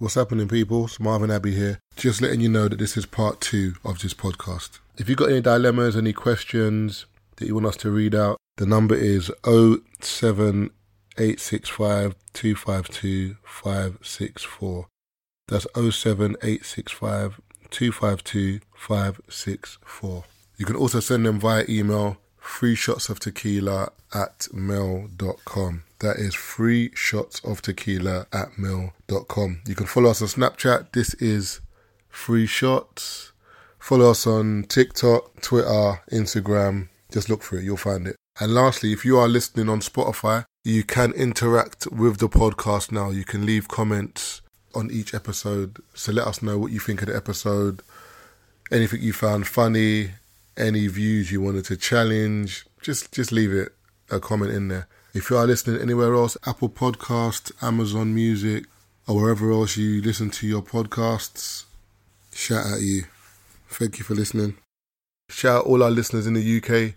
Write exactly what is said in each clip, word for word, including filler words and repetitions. What's happening, people? It's Marvin Abbey here. Just letting you know that this is part two of this podcast. If you've got any dilemmas, any questions that you want us to read out, the number is oh seven eight six five, two five two, five six four. That's oh seven eight six five, two five two, five six four. You can also send them via email, three shots of tequila at mail dot com. That is three shots of tequila at mail dot com. You can follow us on Snapchat. This is three shots. Follow us on TikTok, Twitter, Instagram. Just look for it. You'll find it. And lastly, if you are listening on Spotify, you can interact with the podcast now. You can leave comments on each episode. So let us know what you think of the episode, anything you found funny, any views you wanted to challenge. Just, just leave it a comment in there. If you are listening anywhere else, Apple Podcasts, Amazon Music, or wherever else you listen to your podcasts, shout out you. Thank you for listening. Shout out all our listeners in the U K,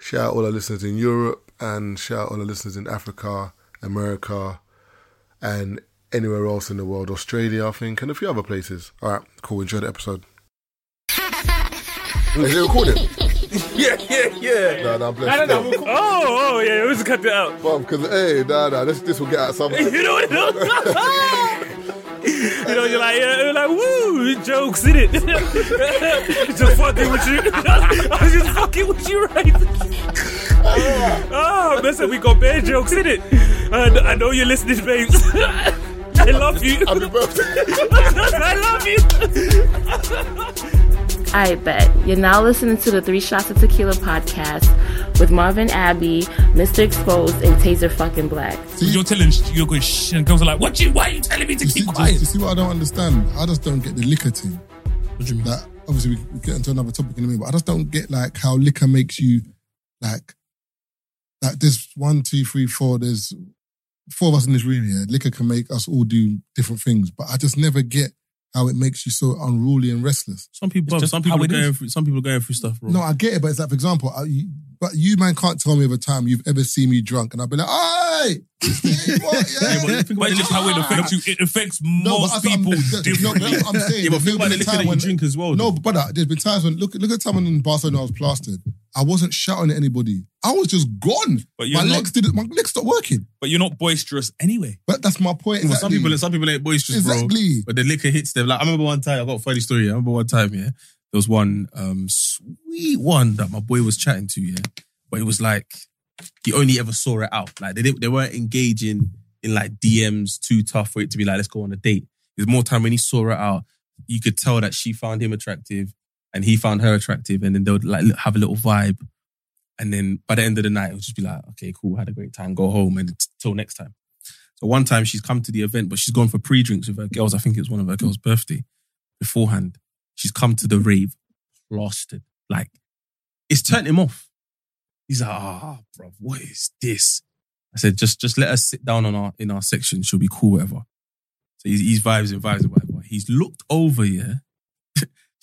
shout out all our listeners in Europe, and shout out all our listeners in Africa, America, and anywhere else in the world, Australia, I think, and a few other places. All right, cool. Enjoy the episode. Is it recording? Yeah, yeah, yeah. No, no, bless no, no, no. Oh, oh, yeah, we'll just cut that out. Mom, because, hey, no, no, this, this will get out somewhere. You know what it is? You know, you're like, yeah, you're like, woo, jokes, in it? Just fucking with you. I was just fucking with you, right? Oh, listen, we got bad jokes, in it? And I know you're listening, babes. I love you. Happy birthday. I love you. I bet. You're now listening to the Three Shots of Tequila podcast with Marvin Abbey, Mister Exposed, and Taser fucking Black. So you're telling, you're going shh, and girls are like, what you, why are you telling me to you keep see, quiet? Just, you see what I don't understand? I just don't get the liquor thing. What do you mean? Like, obviously, we get into another topic in a minute, but I just don't get, like, how liquor makes you, like, like there's one, two, three, four, there's four of us in this room here. Liquor can make us all do different things, but I just never get how it makes you so unruly and restless. Some people, just, some people are going through, some people are going through stuff, bro. No, I get it, but it's like, for example, I, you, but you man can't tell me of a time you've ever seen me drunk, and I've been like, "Hey, what, yeah." Yeah, but think about it, just how it affects you. It affects no, most people I'm, differently. No, I'm saying, yeah, but think about the liquor that you drink as well. No, though. Brother, there's been times when look, look at the time in Barcelona I was plastered. I wasn't shouting at anybody. I was just gone. But my not, legs didn't. My legs stopped working. But you're not boisterous anyway. But that's my point. Exactly. Well, some people, some people ain't boisterous, exactly. Bro. But the liquor hits them. Like I remember one time, I got a funny story. I remember one time, yeah, there was one um, sweet one that my boy was chatting to, yeah, but it was like he only ever saw it out. Like they didn't, they weren't engaging in like D Ms too tough for it to be like, let's go on a date. There's more time when he saw her out. You could tell that she found him attractive. And he found her attractive, and then they would like have a little vibe, and then by the end of the night, it would just be like, okay, cool, had a great time, go home, and till next time. So one time she's come to the event, but she's gone for pre-drinks with her girls. I think it was one of her girls' birthday beforehand. She's come to the rave, plastered. Like it's turned him off. He's like, ah, oh, bro, what is this? I said, just just let us sit down on our in our section. She'll be cool, whatever. So he's, he's vibes and vibes and whatever. He's looked over, yeah.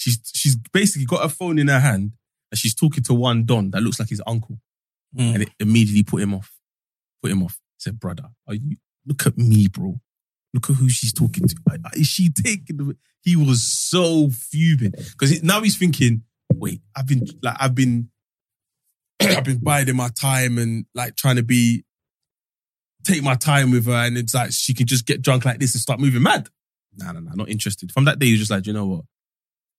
She's she's basically got her phone in her hand and she's talking to one Don that looks like his uncle. Mm. And it immediately put him off. Put him off. Said, brother, are you, look at me, bro. Look at who she's talking to. Is she taking the... He was so fuming. Because now he's thinking, wait, I've been, like, I've been, I've been biding my time and like trying to be, take my time with her, and it's like, she can just get drunk like this and start moving mad. Nah, nah, nah, not interested. From that day, he was just like, you know what?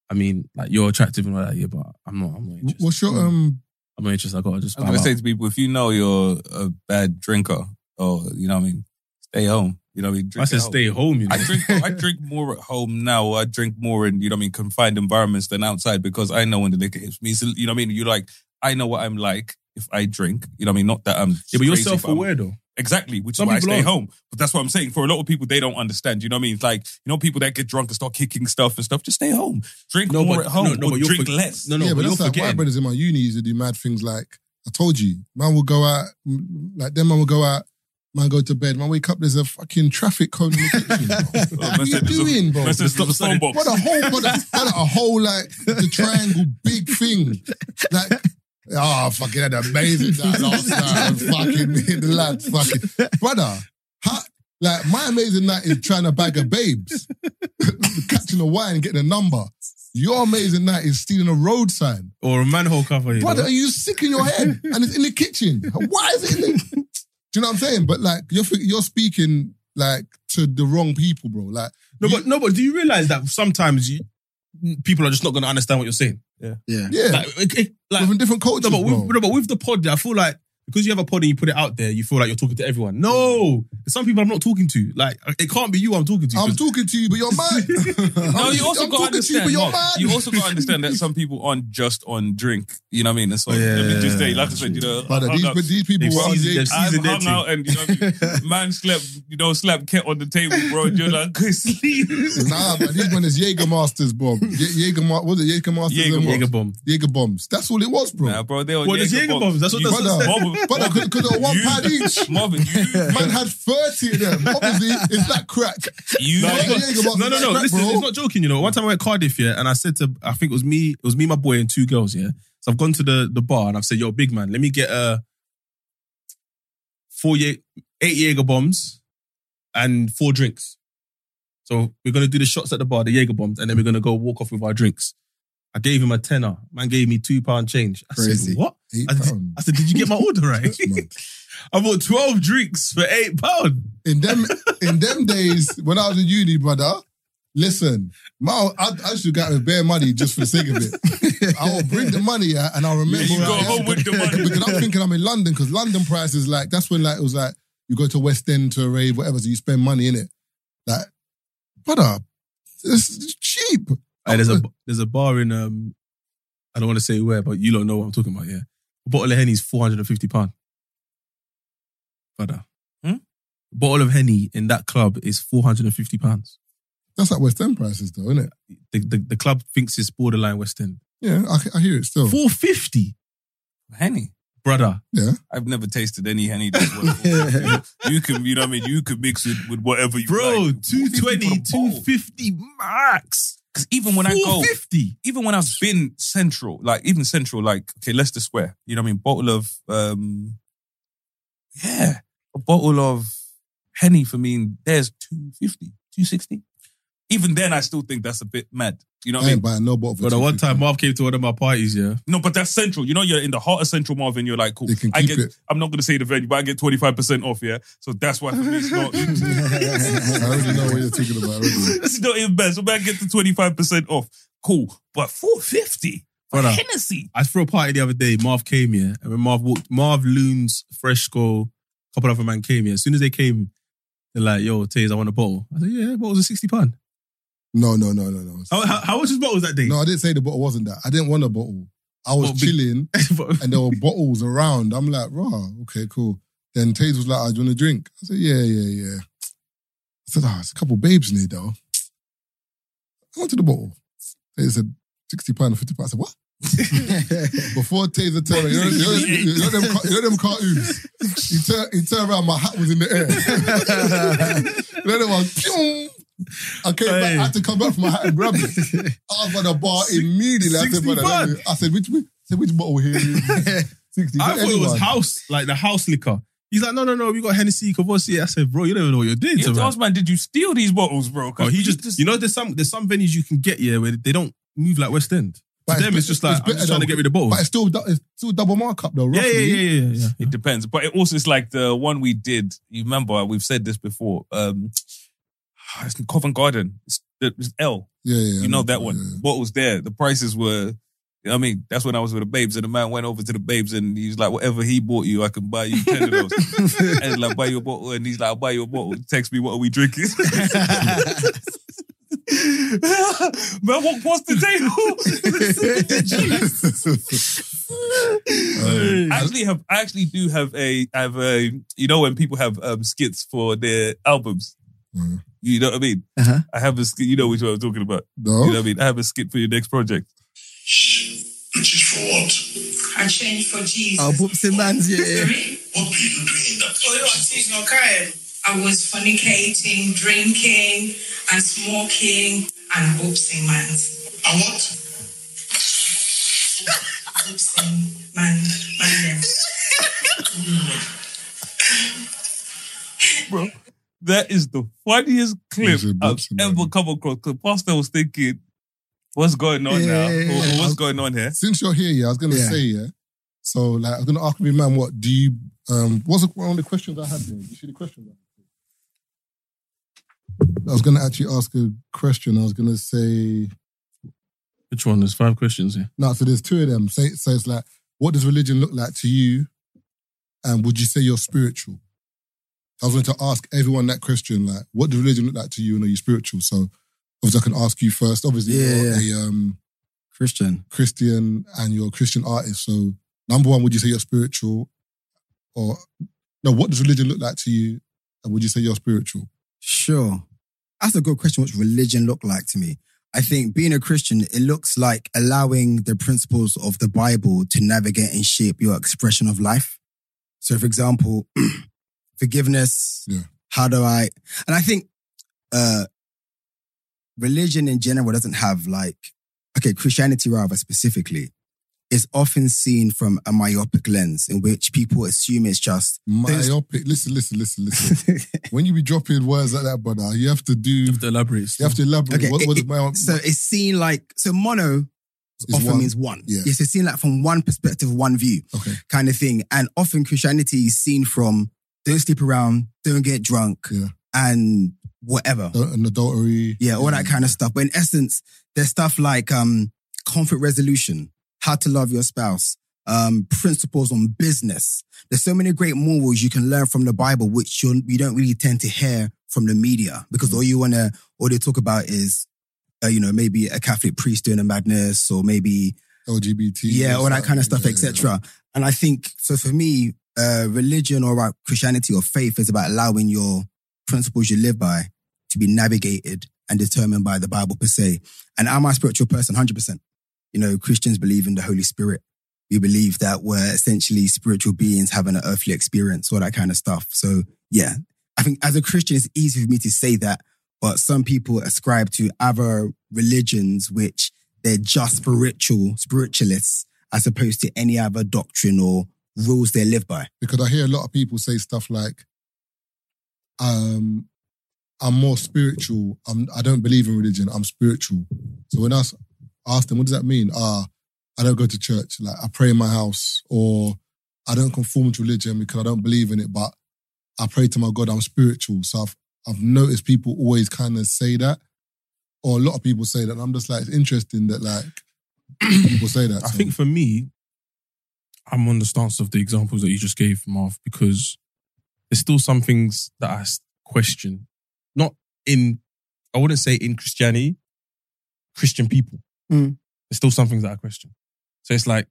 I mean, like, you're attractive and all that, yeah, but I'm not, I'm not interested. What's your, um... I'm not interested, I gotta just... I'm gonna say to people, if you know you're a bad drinker, or, you know what I mean, stay home, you know what I mean? Drink I said stay home, you know? I drink, I drink more at home now, I drink more in, you know what I mean, confined environments than outside, because I know when the liquor hits me, so, you know what I mean? You're like, I know what I'm like if I drink, you know what I mean? Not that I'm... Yeah, but you're crazy, self-aware, but though. Exactly, which some is why I stay are. home. But that's what I'm saying. For a lot of people, they don't understand. You know what I mean? It's like, you know, people that get drunk and start kicking stuff and stuff, just stay home. Drink no, more but, at home. No, no, or but drink for, less. No, no, yeah, but, but that's like white brothers in my uni used to do mad things like, I told you, man will go out, like them man will go out, man go to bed, man wake up, there's a fucking traffic cone in the kitchen. What are you doing, bro? What a whole, what a, a whole, like, the triangle, big thing. Like, oh, fucking had an amazing time last night. Fucking the lads, fucking brother. How, Like, my amazing night is trying to bag a babes, catching a wine and getting a number. Your amazing night is stealing a road sign. Or a manhole cover. You Brother, know? Are you sick in your head? And it's in the kitchen. Why is it in the... Do you know what I'm saying? But like, you're you're speaking like to the wrong people, bro. Like, No, you... but no, but do you realise that sometimes you, people are just not going to understand what you're saying? Yeah. Yeah. yeah. Like, it, like, with different cultures, no but, with, no, but with the pod, I feel like because you have a pod and you put it out there, you feel like you're talking to everyone. No, there's some people I'm not talking to. Like, it can't be you I'm talking to. I'm talking to you, but you're mad. No, you also got to understand. You, no, you also got to understand that some people aren't just on drink. You know what I mean? That's so, yeah, yeah, just they, like I said, you know, brother, these, up, these people were on season, season I'm out and you know, what I mean? Man slept, you know, slapped cat on the table, bro. And you're like, good sleep. Nah, but this one is Jägermeisters, bro. Jägermeister, was it Jägermeisters? Jägerbombs. That's all it was, bro. Nah, bro, they were Jägerbombs. That's what that's. But because they were one pound each. Marvin, you, man had thirty of them. Obviously, it's that crack. You, no, got, no, no, no. Crack, listen, bro. It's not joking, you know. One time I went to Cardiff, yeah, and I said to, I think it was me, it was me, my boy, and two girls, yeah. So I've gone to the, the bar and I've said, yo, big man, let me get uh, four, eight Jägerbombs and four drinks. So we're going to do the shots at the bar, the Jägerbombs, and then we're going to go walk off with our drinks. I gave him a tenner. Man gave me two pound change. I Crazy. said, what? I, I said, did you get my order right? I bought twelve drinks for eight pound. In them, in them days, when I was in uni, brother, listen, my, I, I should get with bare money just for the sake of it. I will bring the money out and I'll remember. Yeah, you go home with the money. Because I'm thinking I'm in London, because London prices, like, that's when like it was like, you go to West End to a rave, whatever, so you spend money in it. Like, brother, it's cheap. Hey, there's a there's a bar in um, I don't want to say where, but you don't know what I'm talking about. Yeah, a bottle of Henny is four hundred fifty pounds. Brother, hmm? A bottle of Henny in that club is four hundred fifty pounds. That's like West End prices, though, isn't it? The the, the club thinks it's borderline West End. Yeah, I, I hear it still. four fifty Henny. Brother, yeah, I've never tasted any Henny. That you can, you know what I mean. You can mix it with whatever you Bro, like. Bro, two twenty, two fifty max. Because even when I go, even when I've been central, like even central, like, okay, Leicester Square, you know what I mean? Bottle of, um, yeah, a bottle of Henny for me, and there's two fifty, two sixty. Even then, I still think that's a bit mad. You know what I mean? Ain't buying no bottle for but at one time, Marv came to one of my parties, yeah. No, but that's central. You know, you're in the heart of central, Marv, and you're like, cool. I get, I'm not going to say the venue, but I get twenty-five percent off, yeah? So that's why for me it's not... I already know what you're talking about. It's not even bad. So I get the twenty-five percent off. Cool. But four fifty for Hennessy. I threw a party the other day. Marv came here. And when Marv walked, Marv, Loons, Fresh Skull, a couple other men came here. As soon as they came, they're like, yo, Taze, I want a bottle. I said, yeah, bottle's a sixty pound. No, no, no, no, no. How, how, how much was bottles that day? No, I didn't say the bottle wasn't that. I didn't want a bottle. I was bottle chilling big... and there were bottles around. I'm like, rah, okay, cool. Then Taze was like, oh, do you want a drink? I said, yeah, yeah, yeah. I said, ah, oh, it's a couple of babes in here, though. I wanted the bottle. Taze said, sixty pounds or fifty pounds. I said, what? Before Taser turned around, you, know, you, know, you, know you know them cartoons. He turned, he turned around, my hat was in the air. You know them ones, pew! I came hey. back, I had to come back from my hat and grab it. I was at the bar immediately. I said, I said, which, which, I said, which bottle here? sixty. I thought anyone. It was house, like the house liquor. He's like, no, no, no, we got Hennessy, you can watch it. I said, bro, you don't even know what you're doing to me. Man, did you steal these bottles, bro? Oh, he just, you know, there's some there's some venues you can get here where they don't move like West End. But to them, it's, it's just like, it's I'm just trying though, to get rid of bottles. But it's still, it's still double markup though, roughly. Yeah, yeah, yeah, yeah, yeah. It depends. But it also, it's like the one we did, you remember, we've said this before, um... it's in Covent Garden. It's, it's L. Yeah, yeah. You know that one. Yeah. Bottles there. The prices were, you know what I mean? That's when I was with the babes and the man went over to the babes and he was like, whatever he bought you, I can buy you ten of those. And he's like, buy you a bottle. And he's like, I'll buy you a bottle. Text me, what are we drinking? Man, walk past the table. um, I actually have, I actually do have a, I have a, you know when people have um, skits for their albums? Mm-hmm. You know what I mean? Uh-huh. I have a skit. You know which one I'm talking about. No. You know what I mean? I have a skit for your next project. She's for what? I change for Jesus. I'll book the man's yeah. What were you doing in that? Oh, you are taking no crime. I was fornicating, drinking, and smoking, and boopsing man's. And what? Boopsing man, man, them. Bro. That is the funniest clip I've ever come across. Because Pastor was thinking, what's going on yeah, now? Yeah, yeah, yeah. Or, what's going on here? Since you're here, yeah, I was going to yeah. say, yeah. So, like, I was going to ask me, man, what do you, um, what's one of the questions I had there? You see the question? I was going to actually ask a question. I was going to say... Which one? There's five questions here. No, so there's two of them. So, so it's like, what does religion look like to you? And would you say you're spiritual? I was going to ask everyone that question, like, what does religion look like to you and are you spiritual? So obviously I can ask you first. Obviously yeah, you're yeah. a... Um, Christian. Christian and you're a Christian artist. So number one, would you say you're spiritual? Or... No, what does religion look like to you? And would you say you're spiritual? Sure. That's a good question. What's religion look like to me? I think being a Christian, it looks like allowing the principles of the Bible to navigate and shape your expression of life. So, for example, forgiveness, yeah. how do I... And I think uh, religion in general doesn't have like... Okay, Christianity rather specifically is often seen from a myopic lens in which people assume it's just... Myopic. Listen, listen, listen, listen. When you be dropping words like that, brother, you have to do... You have to elaborate. You have to elaborate. Okay, what, it, what is my, so it's seen like... So mono often one. means one. Yeah. Yes, it's seen like from one perspective, one view okay. kind of thing. And often Christianity is seen from don't sleep around, don't get drunk yeah. and whatever. And adultery. Yeah, all yeah. that kind of stuff. But in essence, there's stuff like um, conflict resolution, how to love your spouse, um, principles on business. There's so many great morals you can learn from the Bible, which you're, you don't really tend to hear from the media because mm-hmm. all you want to, all they talk about is, uh, you know, maybe a Catholic priest doing a madness or maybe... L G B T. Yeah, all that kind of stuff, yeah, et cetera. Yeah. And I think, so for me, uh, religion or uh, Christianity or faith is about allowing your principles you live by to be navigated and determined by the Bible per se. And am I a spiritual person? one hundred percent. You know, Christians believe in the Holy Spirit. We believe that we're essentially spiritual beings having an earthly experience, all that kind of stuff. So, yeah, I think as a Christian, it's easy for me to say that, but some people ascribe to other religions, which they're just spiritual, spiritualists, as opposed to any other doctrine or rules they live by. Because I hear a lot of people say stuff like, um, I'm more spiritual. I'm, I don't believe in religion. I'm spiritual. So when I... Ask them, what does that mean? Ah, uh, I don't go to church. Like, I pray in my house, or I don't conform to religion because I don't believe in it, but I pray to my God. I'm spiritual. So I've, I've noticed people always kind of say that, or a lot of people say that. And I'm just like, it's interesting that like people say that. I so. think for me, I'm on the stance of the examples that you just gave, Marv, because there's still some things that I question. Not in, I wouldn't say in Christianity, Christian people. Mm. There's still some things that I question. So it's like,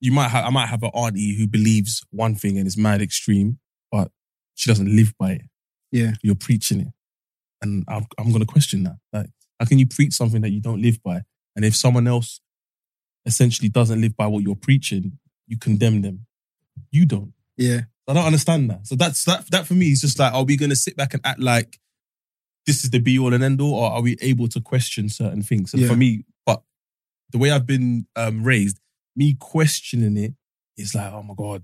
you might have, I might have an auntie who believes one thing and it's mad extreme, but she doesn't live by it. Yeah. You're preaching it. And I'm, I'm going to question that. Like, how can you preach something that you don't live by? And if someone else essentially doesn't live by what you're preaching, you condemn them. You don't. Yeah. I don't understand that. So that's, that, that for me is just like, are we going to sit back and act like this is the be all and end all, or are we able to question certain things? So yeah. for me, the way I've been um, raised, me questioning it is like, oh my God,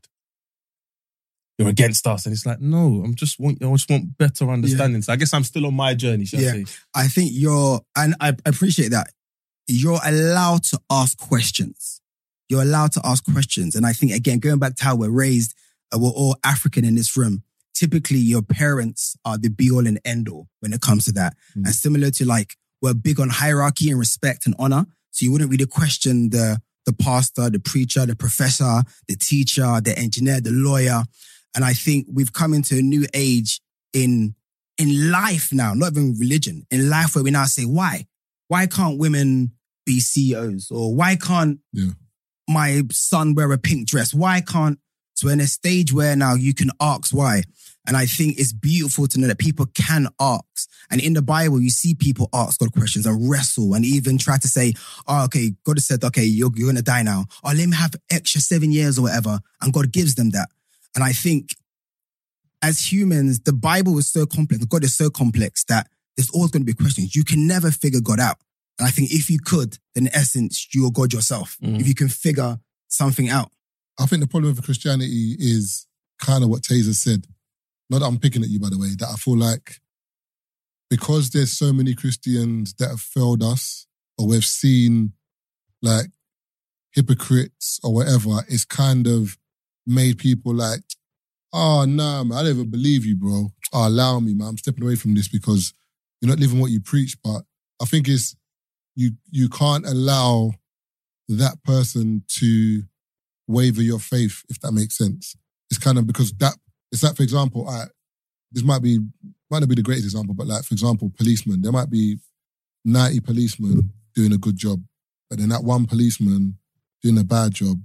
you're against us. And it's like, no, I'm just want, I just want better understanding. Yeah. So I guess I'm still on my journey, shall yeah. I say. I think you're, and I appreciate that, you're allowed to ask questions. You're allowed to ask questions. And I think, again, going back to how we're raised, uh, we're all African in this room. Typically, your parents are the be all and end all when it comes to that. Mm. And similar to like, we're big on hierarchy and respect and honor. So you wouldn't really question the, the pastor, the preacher, the professor, the teacher, the engineer, the lawyer. And I think we've come into a new age in, in life now, not even religion, in life where we now say, why? Why can't women be C E Os? Or why can't yeah. my son wear a pink dress? Why can't... So we're in a stage where now you can ask why. And I think it's beautiful to know that people can ask. And in the Bible, you see people ask God questions and wrestle and even try to say, oh, okay, God has said, okay, you're, you're going to die now. Oh, let him have extra seven years or whatever. And God gives them that. And I think as humans, the Bible is so complex. God is so complex that there's always going to be questions. You can never figure God out. And I think if you could, then in essence, you're God yourself. Mm. If you can figure something out. I think the problem with Christianity is kind of what Taser said. not that I'm picking at you, by the way, that I feel like because there's so many Christians that have failed us or we've seen like hypocrites or whatever, it's kind of made people like, oh, nah, man, I don't even believe you, bro. Oh, allow me, man. I'm stepping away from this because you're not living what you preach. But I think it's, you you can't allow that person to waver your faith, if that makes sense. It's kind of because that, it's like, for example, I, this might be, might not be the greatest example, but like, for example, policemen. There might be ninety policemen doing a good job, but then that one policeman doing a bad job,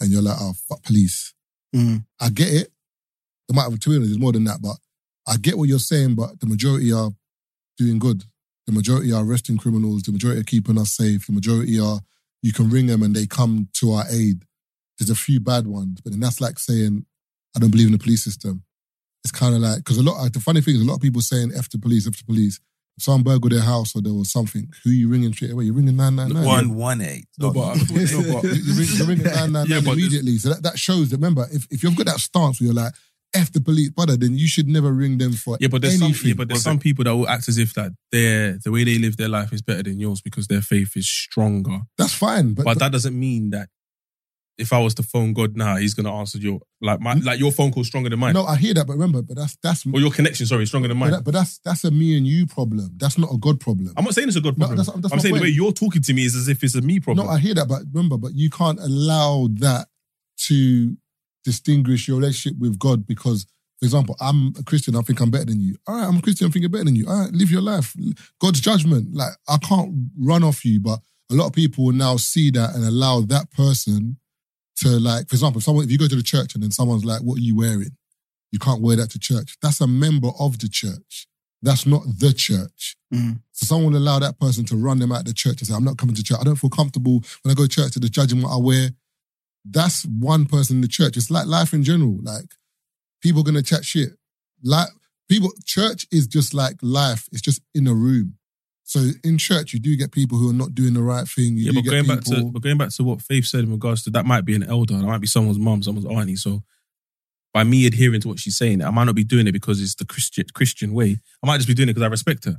and you're like, oh, fuck police. Mm. I get it. There might have two in it, there's more than that, but I get what you're saying, but the majority are doing good. The majority are arresting criminals. The majority are keeping us safe. The majority are, you can ring them and they come to our aid. There's a few bad ones, but then that's like saying, I don't believe in the police system. It's kind of like, because a lot, the funny thing is a lot of people saying F the police, F the police. If someone burgled their house or there was something, who are you ringing straight away? You're ringing nine nine nine. one one eight. No, but, no, but you're ringing nine nine nine yeah, immediately. This... So that, that shows that, remember, if, if you've got that stance where you're like, F the police, brother, then you should never ring them for yeah, but there's anything. Some, yeah, but there's some people that will act as if that they're, the way they live their life is better than yours because their faith is stronger. That's fine. But, but that doesn't mean that if I was to phone God now, nah, he's going to answer your, like my, like your phone call stronger than mine. No, I hear that, but remember, but that's, that's... Or your connection, sorry, stronger than mine. But, that, but that's that's a me and you problem. That's not a God problem. I'm not saying it's a God problem. No, that's, that's I'm saying point. The way you're talking to me is as if it's a me problem. No, I hear that, but remember, but you can't allow that to... distinguish your relationship with God because, for example, I'm a Christian, I think I'm better than you. All right, I'm a Christian, I think I'm better than you. All right, live your life. God's judgment. Like, I can't run off you, but a lot of people will now see that and allow that person to, like, for example, someone, if you go to the church and then someone's like, what are you wearing? You can't wear that to church. That's a member of the church. That's not the church. Mm. So someone will allow that person to run them out of the church and say, I'm not coming to church. I don't feel comfortable when I go to church, to the judging what I wear. That's one person in the church. It's like life in general. Like, people are going to chat shit. Like, people, church is just like life. It's just in a room. So in church, you do get people who are not doing the right thing. You yeah, do but, get going people... back to, but going back to what Faith said in regards to that, might be an elder, that might be someone's mum, someone's auntie. So by me adhering to what she's saying, I might not be doing it because it's the Christian Christian way. I might just be doing it because I respect her. Do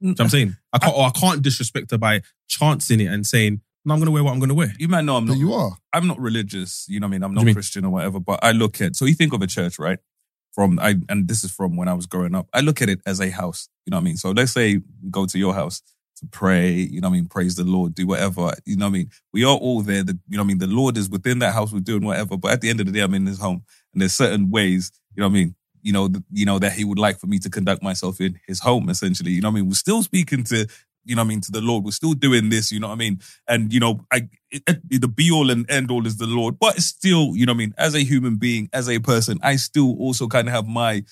you know what I'm saying? I can't, or I can't disrespect her by chancing it and saying, no, I'm going to wear what I'm going to wear. You might know I'm not. But you are. I'm not religious. You know what I mean? I'm not Christian or whatever. But I look at... So you think of a church, right? From I And this is from when I was growing up. I look at it as a house. You know what I mean? So let's say we go to your house to pray. You know what I mean? Praise the Lord. Do whatever. You know what I mean? We are all there. The, you know what I mean? The Lord is within that house. We're doing whatever. But at the end of the day, I'm in his home. And there's certain ways, you know what I mean? You know, the, you know that he would like for me to conduct myself in his home, essentially. You know what I mean? We're still speaking to... You know what I mean? To the Lord. We're still doing this, you know what I mean? And, you know, I it, it, the be all and end all is the Lord. But it's still, you know what I mean? As a human being, as a person, I still also kind of have my,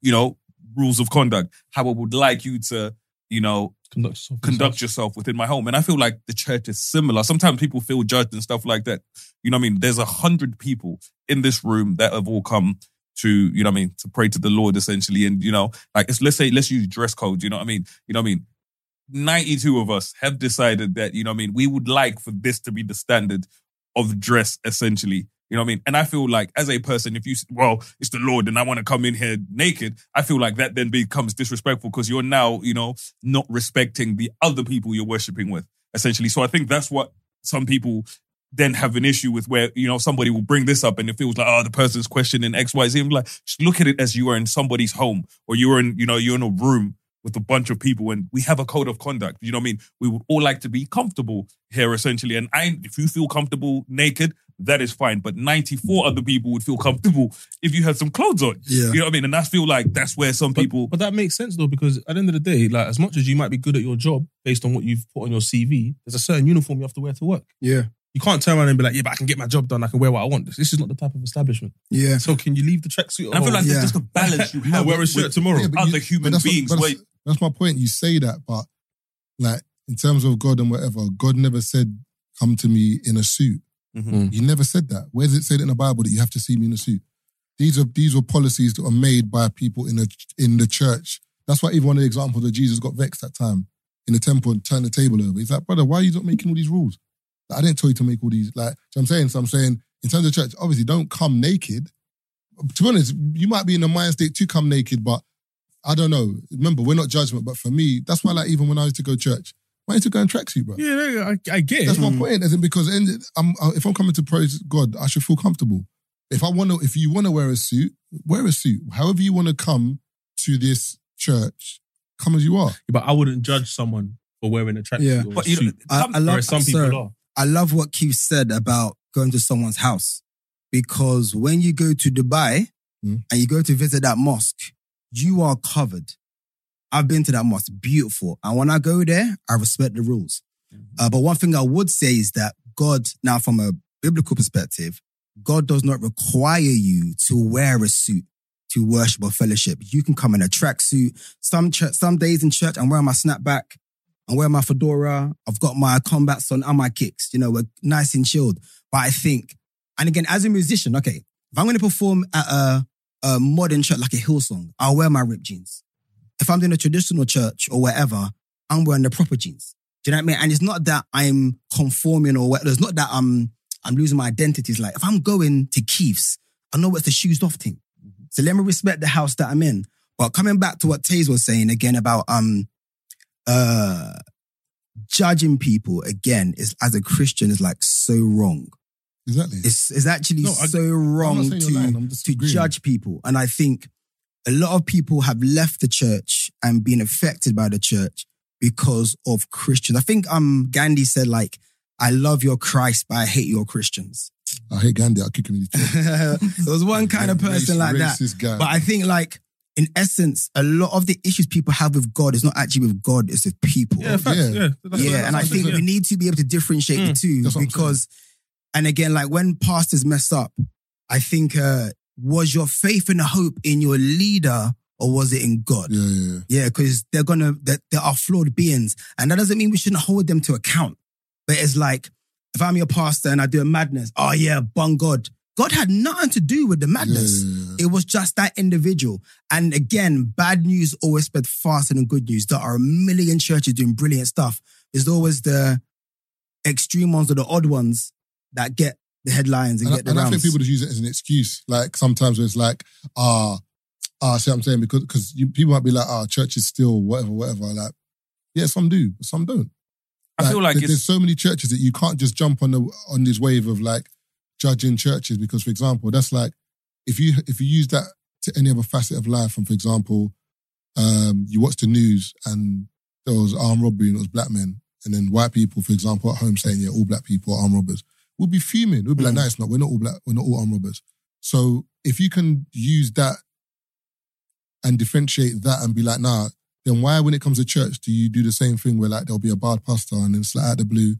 you know, rules of conduct. How I would like you to, you know, conduct yourself, conduct yourself within my home. And I feel like the church is similar. Sometimes people feel judged and stuff like that. You know what I mean? There's a hundred people in this room that have all come to, you know what I mean? To pray to the Lord, essentially. And, you know, like, it's, let's say, let's use dress code. You know what I mean? You know what I mean? ninety-two of us have decided that, you know what I mean, we would like for this to be the standard of dress, essentially. You know what I mean? And I feel like as a person, if you, well, it's the Lord and I want to come in here naked, I feel like that then becomes disrespectful because you're now, you know, not respecting the other people you're worshipping with, essentially. So I think that's what some people then have an issue with, where, you know, somebody will bring this up and it feels like, oh, the person's questioning X, Y, Z. I'm like, just look at it as you are in somebody's home or you're in, you know, you're in a room with a bunch of people, and we have a code of conduct. You know what I mean? We would all like to be comfortable here, essentially. And I, if you feel comfortable naked, that is fine. But ninety-four other people would feel comfortable if you had some clothes on. Yeah. You know what I mean? And I feel like that's where some but, people... But that makes sense, though, because at the end of the day, like, as much as you might be good at your job based on what you've put on your C V, there's a certain uniform you have to wear to work. Yeah. You can't turn around and be like, yeah, but I can get my job done. I can wear what I want. This, this is not the type of establishment. Yeah. So can you leave the tracksuit? I feel like yeah. there's just a balance you have. I wear a shirt tomorrow. Yeah, other you, human beings. What, wait. That's my point. You say that, but like in terms of God and whatever, God never said, come to me in a suit. Mm-hmm. He never said that. Where does it say that in the Bible that you have to see me in a suit? These are these were policies that were made by people in, a, in the church. That's why even one of the examples that Jesus got vexed that time in the temple and turned the table over. He's like, brother, why are you not making all these rules? Like, I didn't tell you to make all these, like, so I'm saying, so I'm saying, in terms of church, obviously don't come naked, to be honest, you might be in a mind state to come naked, but I don't know. Remember, we're not judgment, but for me, that's why, like, even when I used to go to church, I used to go and tracksuit, bro. Yeah, I, I get it. That's mm. my point, isn't because in, I'm, if I'm coming to praise God, I should feel comfortable. If I want to, if you want to wear a suit, wear a suit. However you want to come to this church, come as you are. Yeah, but I wouldn't judge someone for wearing a tracksuit yeah. or but a you suit. Know, some, I, I love, some people sir, are. I love what Keith said about going to someone's house. Because when you go to Dubai mm. and you go to visit that mosque, you are covered. I've been to that mosque, beautiful. And when I go there, I respect the rules. Mm-hmm. Uh, but one thing I would say is that God, now from a biblical perspective, God does not require you to wear a suit to worship or fellowship. You can come in a tracksuit. Some ch- some days in church, I'm wearing my snapback. I'm wearing my fedora. I've got my combats on and my kicks. You know, we're nice and chilled. But I think, and again, as a musician, okay, if I'm going to perform at a, a modern church like a Hillsong, I'll wear my ripped jeans. If I'm doing a traditional church or wherever, I'm wearing the proper jeans. Do you know what I mean? And it's not that I'm conforming or whatever. It's not that I'm I'm losing my identity. It's like, if I'm going to Keith's, I know it's the shoes off thing. Mm-hmm. So let me respect the house that I'm in. But coming back to what Taze was saying again about um uh judging people again is, as a Christian, is like so wrong. Exactly. It's, it's actually no, I, so wrong to, to judge people. And I think a lot of people have left the church and been affected by the church because of Christians. I think um Gandhi said, like, I love your Christ, but I hate your Christians. I hate Gandhi. I'll kick him in the teeth. There was one kind of person like that. Guy. But I think, like, in essence, a lot of the issues people have with God is not actually with God, it's with people. Yeah, facts, yeah. Yeah, that's, yeah that's and I think we need to be able to differentiate mm, the two because, and again, like, when pastors mess up, I think... uh was your faith and hope in your leader or was it in God? Yeah, yeah, because yeah, they're gonna, they're, they are flawed beings. And that doesn't mean we shouldn't hold them to account. But it's like, if I'm your pastor and I do a madness, oh yeah, bung God. God had nothing to do with the madness. Yeah, yeah, yeah. It was just that individual. And again, bad news always spread faster than good news. There are a million churches doing brilliant stuff. There's always the extreme ones or the odd ones that get the headlines and, and get the and rounds. I think people just use it as an excuse. Like, sometimes when it's like, ah, uh, ah, uh, see what I'm saying? Because because people might be like, ah, oh, church is still whatever, whatever. Like, yeah, some do, but some don't. Like, I feel like th- it's... there's so many churches that you can't just jump on the on this wave of, like, judging churches because, for example, that's like, if you if you use that to any other facet of life, and for example, um, you watch the news and there was armed robbery and it was black men, and then white people, for example, at home saying, yeah, all black people are armed robbers. We'll be fuming. We'll be mm. like, no, it's not. We're not all black. We're not all armed robbers. So if you can use that and differentiate that and be like, nah, then why, when it comes to church, do you do the same thing where, like, there'll be a barred pastor and then it's like, out of the blue,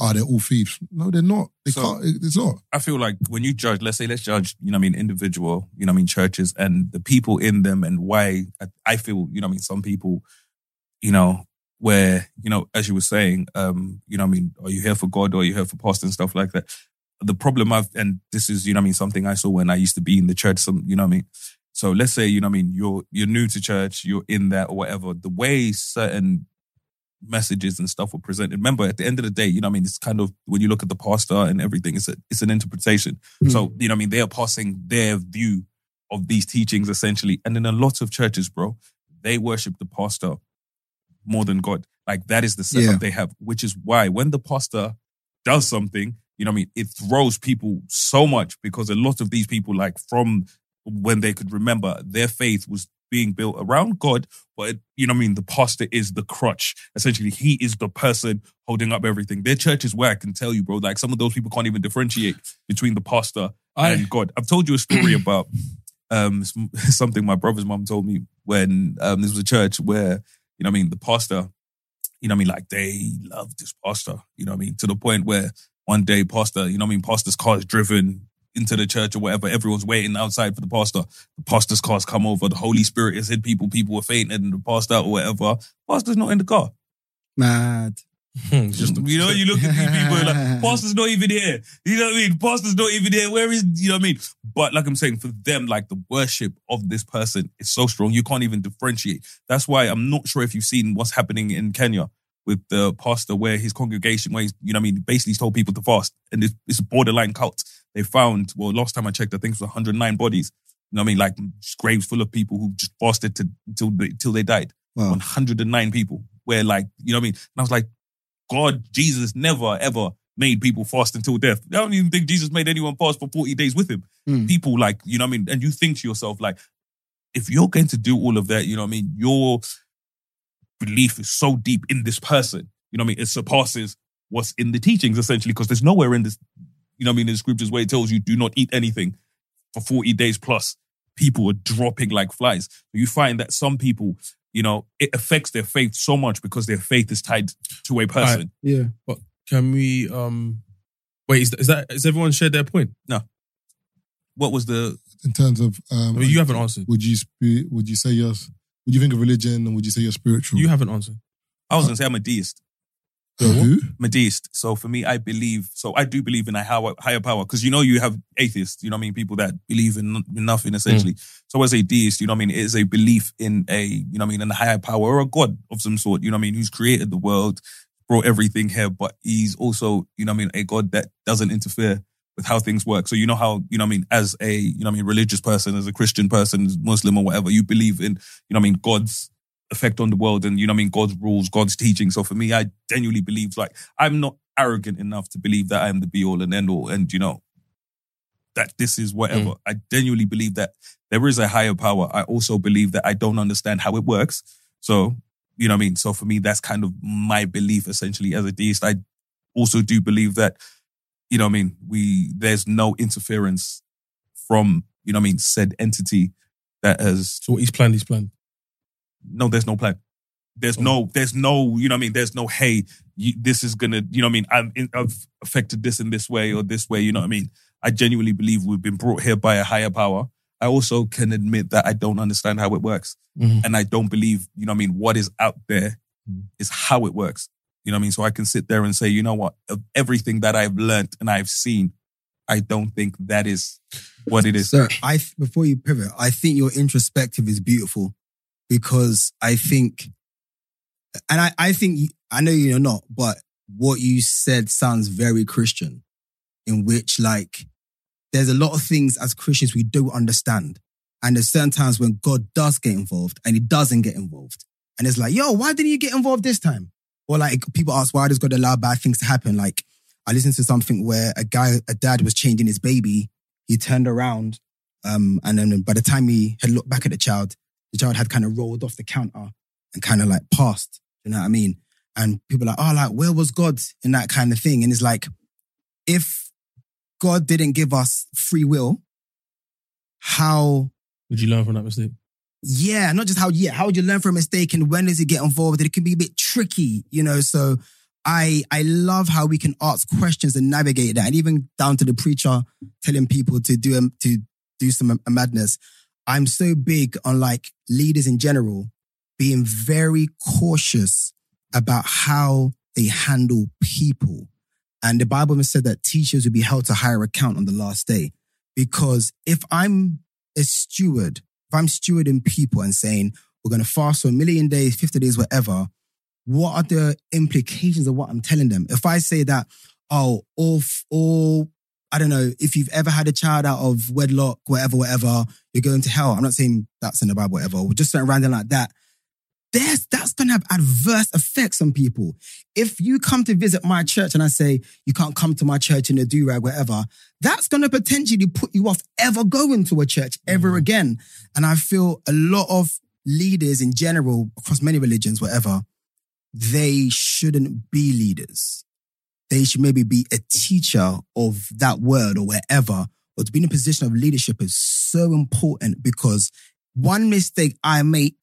oh, they're all thieves. No, they're not. They so can't. It's not. I feel like when you judge, let's say, let's judge, you know what I mean, individual, you know what I mean, churches and the people in them and why I, I feel, you know what I mean, some people, you know, where, you know, as you were saying, um, you know what I mean, are you here for God or are you here for pastor and stuff like that? The problem I've, and this is, you know what I mean, something I saw when I used to be in the church, some, you know what I mean? So let's say, you know what I mean, you're you're new to church, you're in there or whatever. The way certain messages and stuff were presented, remember, at the end of the day, you know what I mean, it's kind of, when you look at the pastor and everything, it's a, it's an interpretation. Mm. So, you know what I mean, they are passing their view of these teachings, essentially. And in a lot of churches, bro, they worship the pastor more than God. Like, that is the setup yeah. they have, which is why when the pastor does something, you know what I mean, it throws people so much, because a lot of these people, like, from when they could remember, their faith was being built around God, but it, you know what I mean, the pastor is the crutch. Essentially, he is the person holding up everything. Their church is where I can tell you, bro, like, some of those people can't even differentiate between the pastor I... and God. I've told you a story about um, something my brother's mom told me when um, this was a church where, you know what I mean, the pastor, you know what I mean, like, they love this pastor, you know what I mean, to the point where one day pastor, you know what I mean, pastor's car is driven into the church or whatever. Everyone's waiting outside for the pastor. The pastor's car's come over. The Holy Spirit has hit people. People were fainting and the pastor or whatever. Pastor's not in the car. Mad. Just, you know, you look at these people, you're like, pastor's not even here. You know what I mean? Pastor's not even here. Where is, you know what I mean? But like I'm saying, for them, like, the worship of this person is so strong, you can't even differentiate. That's why I'm not sure if you've seen what's happening in Kenya with the pastor, where his congregation, where he's, you know what I mean, basically told people to fast. And it's, it's a borderline cult. They found, well, last time I checked, I think it was one hundred nine bodies. You know what I mean? Like graves full of people who just fasted to, until, they, until they died. Wow. one hundred nine people. Where like, you know what I mean? And I was like, God, Jesus never ever made people fast until death. I don't even think Jesus made anyone fast for forty days with him. Mm. People like, you know what I mean? And you think to yourself like, if you're going to do all of that, you know what I mean? Your belief is so deep in this person. You know what I mean? It surpasses what's in the teachings essentially, because there's nowhere in this, you know what I mean, in the scriptures where it tells you do not eat anything for forty days plus. People are dropping like flies. You find that some people, you know, it affects their faith so much because their faith is tied to a person. Right. Yeah. But can we, um, wait, is that, is that, has everyone shared their point? No. What was the... In terms of... Um, I mean, you haven't answered. Would you sp- Would you say you're... Would you think of religion and would you say you're spiritual? You haven't answered. I was uh, going to say I'm a deist. So who? I'm a deist. So for me, I believe... So I do believe in a higher, higher power. Because you know you have atheists, you know what I mean? People that believe in nothing, essentially. Mm. So as a deist, you know what I mean? It is a belief in a, you know what I mean, in a higher power or a God of some sort, you know what I mean? Who's created the world, brought everything here, but he's also, you know what I mean, a God that doesn't interfere with how things work. So you know how, you know what I mean, as a, you know what I mean, religious person, as a Christian person, as Muslim or whatever, you believe in, you know what I mean, God's effect on the world and, you know what I mean, God's rules, God's teaching. So for me, I genuinely believe, like, I'm not arrogant enough to believe that I am the be all and end all and, you know, that this is whatever. Mm. I genuinely believe that there is a higher power. I also believe that I don't understand how it works. So, you know what I mean? So for me, that's kind of my belief essentially as a deist. I also do believe that, you know what I mean, we, there's no interference from, you know what I mean, said entity that has... So he's planned, he's planned. No, there's no plan. There's oh. no, there's no, you know what I mean, there's no, hey, you, this is going to, you know what I mean, I'm in, I've affected this in this way or this way, you know what I mean? I genuinely believe we've been brought here by a higher power. I also can admit that I don't understand how it works. Mm-hmm. And I don't believe, you know what I mean, what is out there mm-hmm. is how it works. You know what I mean? So I can sit there and say, you know what? Of everything that I've learned and I've seen, I don't think that is what it is. So I, before you pivot, I think your introspective is beautiful because I think, and I, I think, I know you're not, but what you said sounds very Christian in which like, there's a lot of things as Christians we don't understand. And there's certain times when God does get involved and he doesn't get involved. And it's like, yo, why didn't you get involved this time? Or like people ask, why does God allow bad things to happen? Like I listened to something where a guy, a dad was changing his baby. He turned around. Um, and then by the time he had looked back at the child, the child had kind of rolled off the counter and kind of like passed. You know what I mean? And people are like, oh, like where was God in that kind of thing? And it's like, if God didn't give us free will, how... Would you learn from that mistake? Yeah, not just how, yeah, how would you learn from a mistake and when does it get involved? It can be a bit tricky, you know, so I I love how we can ask questions and navigate that. And even down to the preacher telling people to do a, to do some a madness. I'm so big on like leaders in general being very cautious about how they handle people. And the Bible has said that teachers will be held to higher account on the last day. Because if I'm a steward, if I'm stewarding people and saying, we're going to fast for a million days, fifty days, whatever, what are the implications of what I'm telling them? If I say that, oh, or, or I don't know, if you've ever had a child out of wedlock, whatever, whatever, you're going to hell. I'm not saying that's in the Bible, whatever. We're just something random like that. There's, that's going to have adverse effects on people. If you come to visit my church and I say, you can't come to my church in a do-rag, whatever, that's going to potentially put you off ever going to a church ever mm-hmm. again. And I feel a lot of leaders in general, across many religions, whatever, they shouldn't be leaders. They should maybe be a teacher of that word or wherever. But to be in a position of leadership is so important because one mistake I make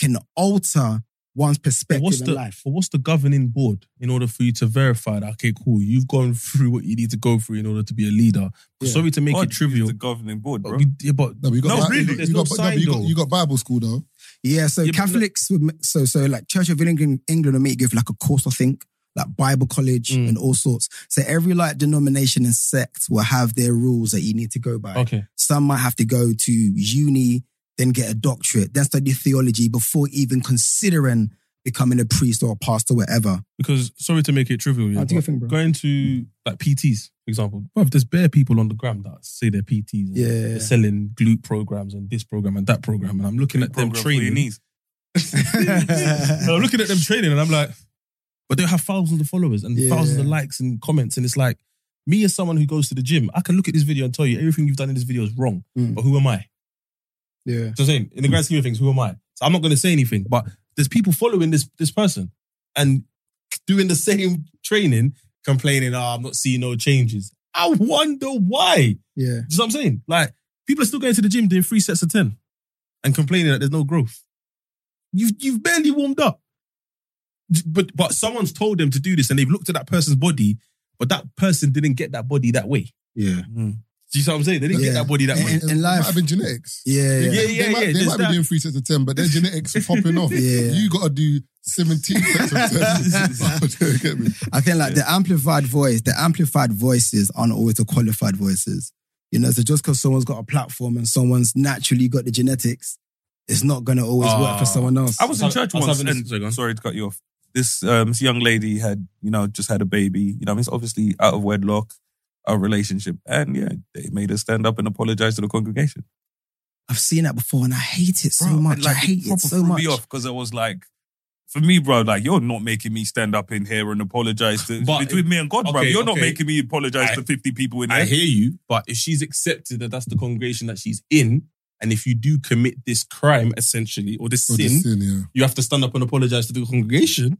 can alter one's perspective what's in the, life. But what's the governing board in order for you to verify that? Okay, cool. You've gone through what you need to go through in order to be a leader. Yeah. Sorry to make God, it trivial. The governing board, bro. But we, yeah, but no, but you got, no Bible, really. There's you no got, sign, no, you, got, you got Bible school though. Yeah, so yeah, Catholics no. would so so like Church of England, England would make give like a course, I think, like Bible college mm. and all sorts. So every like denomination and sect will have their rules that you need to go by. Okay, some might have to go to uni. Then get a doctorate, then study theology before even considering becoming a priest or a pastor, whatever. Because, sorry to make it trivial, yeah, do your thing, bro. Going to like P Ts, for example, bruv, there's bare people on the gram that say they're P Ts. And yeah, they're selling glute programs and this program and that program, and I'm looking at them training. I'm looking at them training, and I'm like, but they have thousands of followers and yeah. thousands of likes and comments, and it's like, me as someone who goes to the gym, I can look at this video and tell you everything you've done in this video is wrong. Mm. But who am I? Yeah. So I'm saying, in the grand scheme of things, who am I? So I'm not going to say anything, but there's people following this this person and doing the same training, complaining, oh, I'm not seeing no changes. I wonder why. Yeah. You know what I'm saying? Like, people are still going to the gym doing three sets of ten and complaining that there's no growth. You've, you've barely warmed up. But, but someone's told them to do this and they've looked at that person's body, but that person didn't get that body that way. Yeah. Mm. Do you see what I'm saying? They didn't yeah. get that body that in, way. In, in life, it might have been genetics. Yeah, yeah, yeah. They, yeah, they might, yeah, they might be doing three sets of ten, but their genetics are popping off. Yeah. You got to do seventeen sets of ten. I think like yeah. the amplified voice, the amplified voices aren't always the qualified voices. You know, so just because someone's got a platform and someone's naturally got the genetics, it's not going to always uh, work for someone else. I was in church I, once. I was and, and, sorry to cut you off. This um, this young lady had, you know, just had a baby. You know, I mean, it's obviously out of wedlock. Our relationship, and yeah, they made us stand up and apologize to the congregation. I've seen that before, and I hate it so bro, much. Like, I hate it, it so much. Off because I was like, for me, bro, like you're not making me stand up in here and apologize to but between it, me and God, okay, bro. You're okay. not making me apologize I, to fifty people in here. I hear you, but if she's accepted that that's the congregation that she's in, and if you do commit this crime essentially or this or sin, this sin yeah. you have to stand up and apologize to the congregation.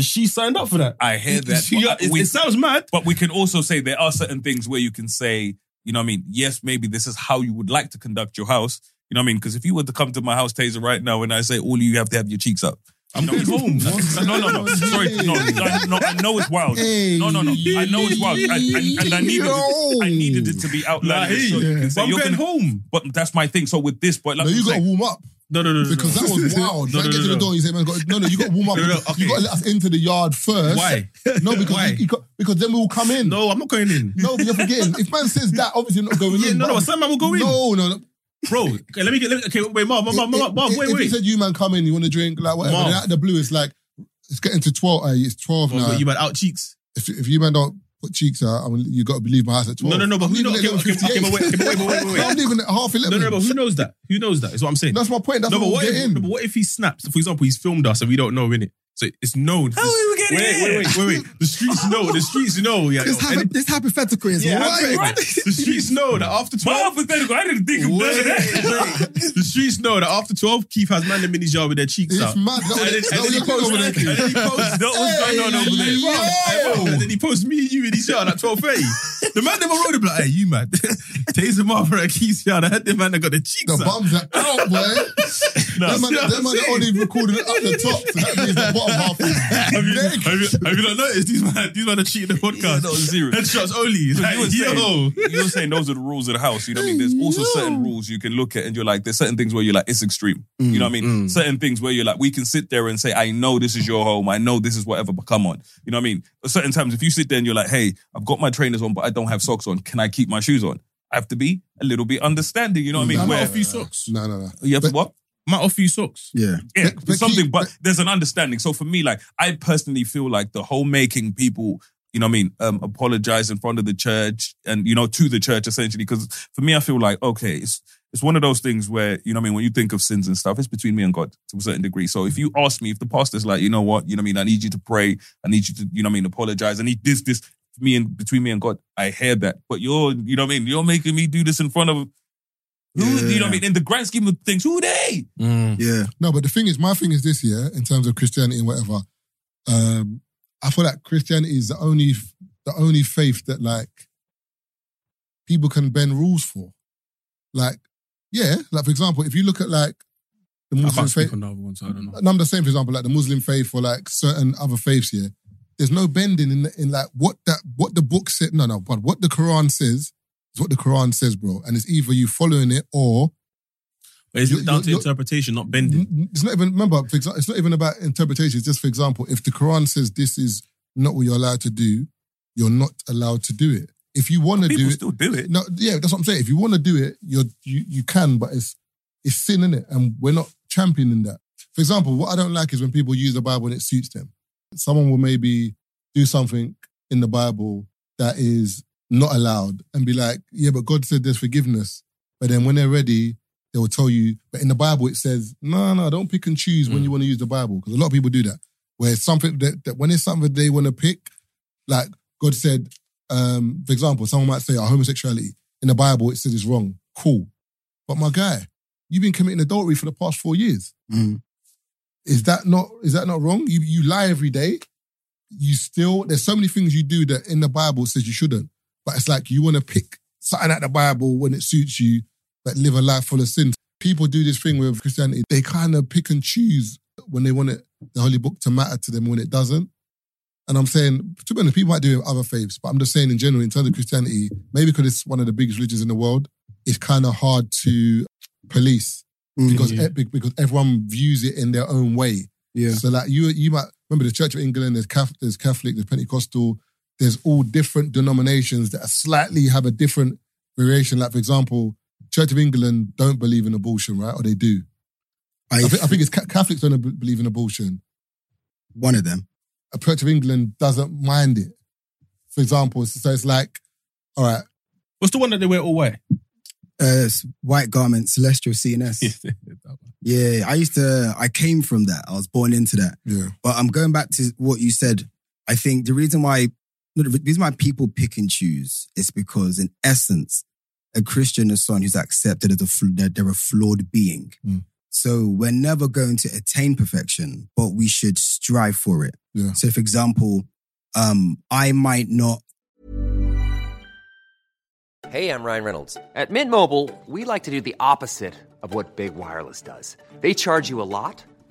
She signed up for that. I hear that. She, it, we, it sounds mad. But we can also say there are certain things where you can say, you know what I mean? Yes, maybe this is how you would like to conduct your house. You know what I mean? Because if you were to come to my house, Taser, right now, and I say, all you have to have your cheeks up. I'm going home. No, no, no. Sorry. No, I, no, I know it's wild. No, no, no. I know it's wild. I, I, and I needed it. I needed it to be outlandish. So you can say, but I'm you're going home. But that's my thing. So with this, but like no, you got to warm up. No, no, no, because no, that no. was wild. No, no, no, get to the door. You say, "Man, got, no, no, you got to warm up. No, no, okay. You got to let us into the yard first." Why? No, because Why? You, you got, because then we'll come in. No, I'm not going in. No, you're forgetting. If man says that, obviously you're not going yeah, in. No, no, some man will go in. No, no, no. Bro, okay, let me get. Let me, okay, wait, Marv, Marv, Marv, Marv, wait, if wait. He said, "You man, come in. You want to drink? Like whatever." Marv. And out of the blue, it's like it's getting to twelve. Uh, it's twelve Marv, now. Wait, you man out cheeks. If if you man don't. Cheeks are, I mean, you got to leave my house at twelve. No, no, no, but who knows? I'm leaving at half eleven. No, no, but who knows that? Who knows that? Is what I'm saying. That's my point. That's no, what we're getting. No, but what if he snaps? For example, he's filmed us and we don't know, innit? So it's known. How are we getting in? Wait, wait, wait, wait, wait. The streets know. The streets know. Yeah, this, hypo- this hypothetical is yeah, right. right. The streets know that after twelve. My hypothetical, I didn't think of that. The streets know that after twelve, Keith has man them in his yard with their cheeks out. And then he posts me. And then he posts And then he posts me and you in his yard at twelve thirty. The man them on road, like, hey, you mad. Taser Martha at Keith's yard. I had the man that got the cheeks out. The bums are out, boy. That man only recorded it up the top. So that means the have, you, have, you, have you not noticed these man? These man are cheating the podcast. No, zero headshots only. Like, you, were saying, you were saying those are the rules of the house. You know what I mean? There's also no. certain rules you can look at, and you're like, there's certain things where you're like, it's extreme. Mm, you know what I mean? Mm. Certain things where you're like, we can sit there and say, I know this is your home. I know this is whatever. But come on, you know what I mean? Certain times, if you sit there and you're like, hey, I've got my trainers on, but I don't have socks on. Can I keep my shoes on? I have to be a little bit understanding. You know what I mean? No, where, no, no, no. Where, a few socks. No, no, no. You have but, to what? Might offer you socks. Yeah. Yeah, but, but something, but, but there's an understanding. So for me, like, I personally feel like the whole making people, you know what I mean, um, apologize in front of the church and, you know, to the church, essentially. Because for me, I feel like, okay, it's it's one of those things where, you know what I mean, when you think of sins and stuff, it's between me and God to a certain degree. So if you ask me, if the pastor's like, you know what, you know what I mean, I need you to pray, I need you to, you know what I mean, apologize, I need this, this, me and between me and God, I hear that. But you're, you know what I mean, you're making me do this in front of... Who, yeah. You know what I mean? In the grand scheme of things, who they? Mm. Yeah. No, but the thing is, my thing is this, yeah, in terms of Christianity and whatever, um, I feel like Christianity is the only the only faith that, like, people can bend rules for. Like, yeah, like, for example, if you look at, like, the Muslim I can't faith... Speak on the other one, so I don't know. No, I'm the same, for example, like, the Muslim faith or, like, certain other faiths, yeah, there's no bending in, in like, what that what the book said... No, no, but what the Quran says... It's what the Quran says, bro. And it's either you following it or... But is it down to interpretation, not bending? It's not even... Remember, for exa- it's not even about interpretation. It's just, for example, if the Quran says this is not what you're allowed to do, you're not allowed to do it. If you want to do it... People still do it. No, yeah, that's what I'm saying. If you want to do it, you're, you you can, but it's it's sin, innit? And we're not championing that. For example, what I don't like is when people use the Bible and it suits them. Someone will maybe do something in the Bible that is... not allowed and be like, yeah, but God said there's forgiveness. But then when they're ready, they will tell you, but in the Bible it says, no, no, don't pick and choose when mm. you want to use the Bible. Because a lot of people do that. Where it's something that, that when it's something they want to pick, like God said, um, for example, someone might say, oh, homosexuality. In the Bible it says it's wrong. Cool. But my guy, you've been committing adultery for the past four years. Mm. Is that not is that not wrong? You you lie every day. You still, there's so many things you do that in the Bible says you shouldn't. But it's like you want to pick something out of the Bible when it suits you, but live a life full of sin. People do this thing with Christianity. They kind of pick and choose when they want it, the Holy Book to matter to them when it doesn't. And I'm saying, to be honest, people might do it with other faiths, but I'm just saying in general, in terms of Christianity, maybe because it's one of the biggest religions in the world, it's kind of hard to police mm-hmm. because, yeah. because everyone views it in their own way. Yeah. So like you you might, remember the Church of England, there's Catholic, there's Catholic, there's Pentecostal, there's all different denominations that are slightly have a different variation. Like for example, Church of England don't believe in abortion, right? Or they do. I, I, th- I think it's ca- Catholics don't believe in abortion. One of them. A Church of England doesn't mind it. For example, so it's like, all right. What's the one that they wear all white? Uh, white garments, celestial C N S. Yeah, I used to, I came from that. I was born into that. Yeah. But I'm going back to what you said. I think the reason why, the reason why people pick and choose is because in essence, a Christian is someone who's accepted as a, that they're a flawed being. Mm. So we're never going to attain perfection, but we should strive for it. Yeah. So for example, um, I might not. Hey, I'm Ryan Reynolds. At Mint Mobile, we like to do the opposite of what Big Wireless does. They charge you a lot.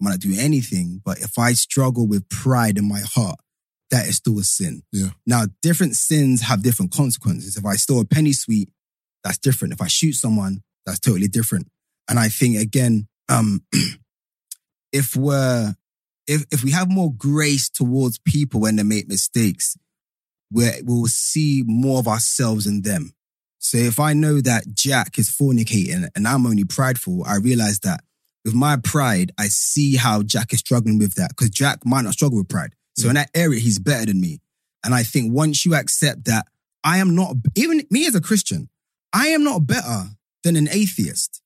I might not do anything, but if I struggle with pride in my heart, that is still a sin. Yeah. Now, different sins have different consequences. If I steal a penny sweet, that's different. If I shoot someone, that's totally different. And I think, again, um, if we're, if, if we have more grace towards people when they make mistakes, we're, we'll see more of ourselves in them. So if I know that Jack is fornicating and I'm only prideful, I realize that with my pride, I see how Jack is struggling with that because Jack might not struggle with pride. So yeah. in that area, he's better than me. And I think once you accept that I am not, even me as a Christian, I am not better than an atheist.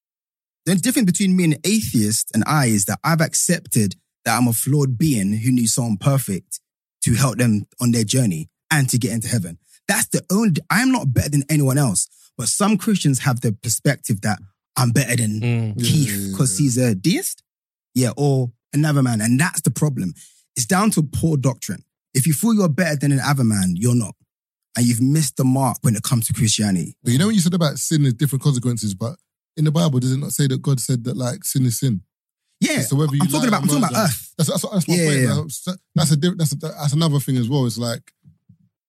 The difference between me and an atheist and I is that I've accepted that I'm a flawed being who needs someone perfect to help them on their journey and to get into heaven. That's the only, I'm not better than anyone else. But some Christians have the perspective that I'm better than mm. Keith because he's a deist. Yeah, or another man. And that's the problem. It's down to poor doctrine. If you feel you're better than another man, you're not. And you've missed the mark when it comes to Christianity. But you know what you said about sin is different consequences, but in the Bible, does it not say that God said that like sin is sin? Yeah, so whether you I'm, talking about, I'm talking about earth. That's, that's, that's my yeah, point. Yeah. That's, that's, a, that's, a, that's another thing as well. It's like,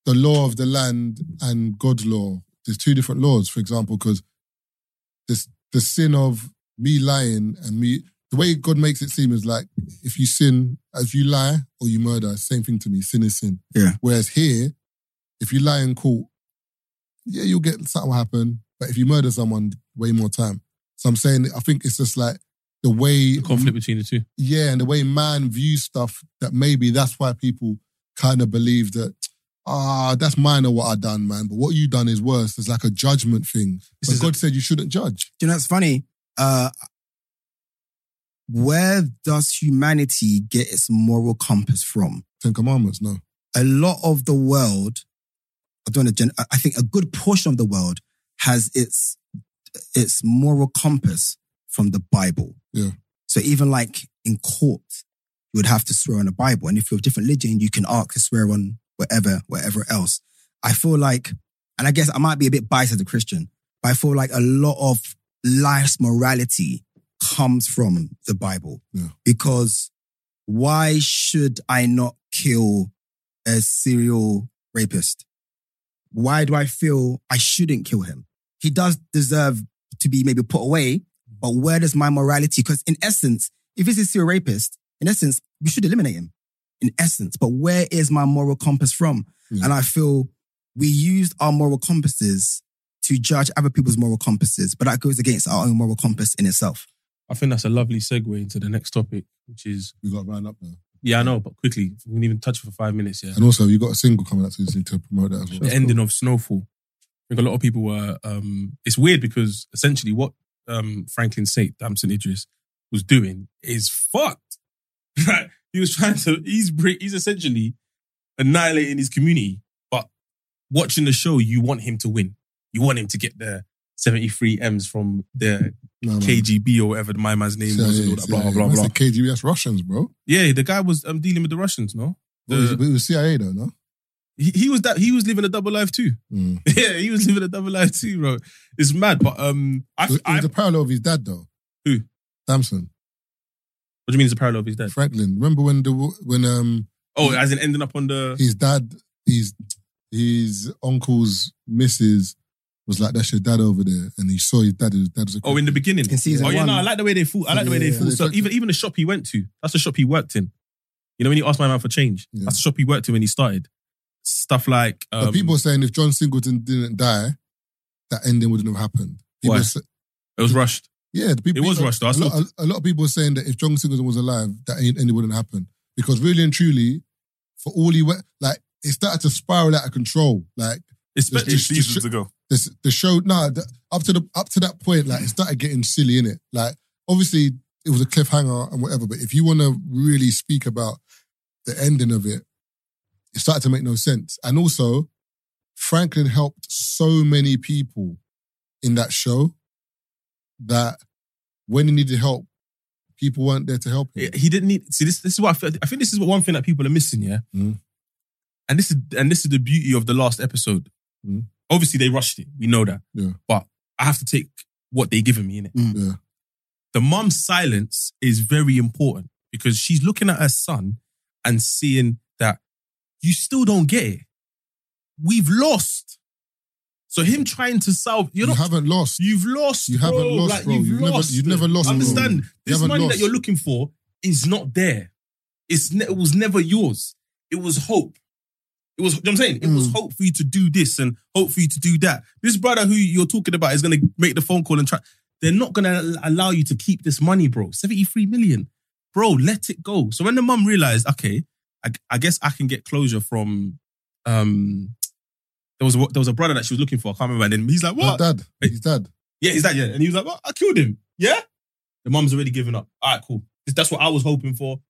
the law of the land and God's law. There's two different laws, for example, because the sin of me lying and me, the way God makes it seem is like, if you sin, if you lie or you murder, same thing to me, sin is sin. Yeah. Whereas here, if you lie in court, yeah, you'll get, something will happen, but if you murder someone, way more time. So I'm saying, I think it's just like the way- the conflict between the two. Yeah, and the way man views stuff, that maybe that's why people kind of believe that ah, uh, that's minor what I done, man. But what you done is worse. It's like a judgment thing. But God a, said you shouldn't judge. Do you know, it's funny. Uh, where does humanity get its moral compass from? Ten Commandments, no. A lot of the world, I don't know, I think a good portion of the world has its its moral compass from the Bible. Yeah. So even like in court, you would have to swear on the Bible. And if you're a different religion, you can ask to swear on whatever, whatever else. I feel like, and I guess I might be a bit biased as a Christian, but I feel like a lot of life's morality comes from the Bible. Yeah. Because why should I not kill a serial rapist? Why do I feel I shouldn't kill him? he does deserve to be maybe put away, but where does my morality? Because in essence, if he's a serial rapist, in essence, we should eliminate him. In essence, but where is my moral compass from? Mm. And I feel we used our moral compasses to judge other people's moral compasses, but that goes against our own moral compass in itself. I think that's a lovely segue into the next topic, which is... We've got to round up now. Yeah, I know, but quickly. We can even touch for five minutes, yeah. And also, you've got a single coming out, so you need to promote that as well. The ending cool. of Snowfall. I think a lot of people were... Um, it's weird because essentially what um, Franklin Saint, Damn Saint Idris, was doing is fucked. Like, he was trying to... He's, he's essentially annihilating his community, but watching the show, you want him to win. You want him to get the seventy-three M's from the... No, K G B or whatever my man's name so, was and all that, yeah, blah, yeah. blah, blah, blah. That's the K G B, that's Russians, bro. Yeah, the guy was um, dealing with the Russians, no? The, well, it was C I A though, no? He, he was that. He was living a double life too. Mm. Yeah, he was living a double life too, bro. It's mad, but... um, I, so it was a parallel of his dad though. Who? Damson. What do you mean it's a parallel of his dad? Franklin. Remember when... the when um? Oh, he, as in ending up on the... His dad, his, his uncle's missus... was like, that's your dad over there. And he saw his dad. His dad was a... Oh, in the beginning? In season oh, yeah, one. No, I like the way they fought. I like the way yeah, they fought. Yeah, so exactly. even, even the shop he went to, that's the shop he worked in. You know, when he asked my man for change, yeah. that's the shop he worked in when he started. Stuff like... Um, but people are saying if John Singleton didn't die, that ending wouldn't have happened. People why? Say, it was rushed. Yeah. The people, it was people, rushed. Though. A, lot, a, a lot of people are saying that if John Singleton was alive, that ending wouldn't happen. Because really and truly, for all he went... Like, it started to spiral out of control. Like... It's been seasons ago. This, the show, nah, the, up to the up to that point, like it started getting silly, innit? Like, obviously, it was a cliffhanger and whatever, but if you want to really speak about the ending of it, it started to make no sense. And also, Franklin helped so many people in that show that when he needed help, people weren't there to help him. He didn't need... See, this, this is what I feel, I think this is what one thing that people are missing, yeah? Mm. And this is and this is the beauty of the last episode. Mm. Obviously, they rushed it. We know that. Yeah. But I have to take what they've given me, innit? Mm. Yeah. The mum's silence is very important because she's looking at her son and seeing that you still don't get it. We've lost. So him trying to solve... You're you not, haven't lost. You've lost, You bro. haven't lost, like, bro. You've, you've, lost. Never, you've never lost, Understand, bro. this money lost. that you're looking for is not there. It's ne- It was never yours. It was hope. It was, you know what I'm saying? It mm. was hope for you to do this and hope for you to do that. This brother who you're talking about is going to make the phone call and try. They're not going to allow you to keep this money, bro. seventy-three million. Bro, let it go. So when the mum realized, okay, I, I guess I can get closure from, um, there was, there was a brother that she was looking for. I can't remember. And then he's like, what? His dad. His dad. Yeah, his dad, yeah. And he was like, well, I killed him. Yeah? The mum's already given up. All right, cool. That's what I was hoping for.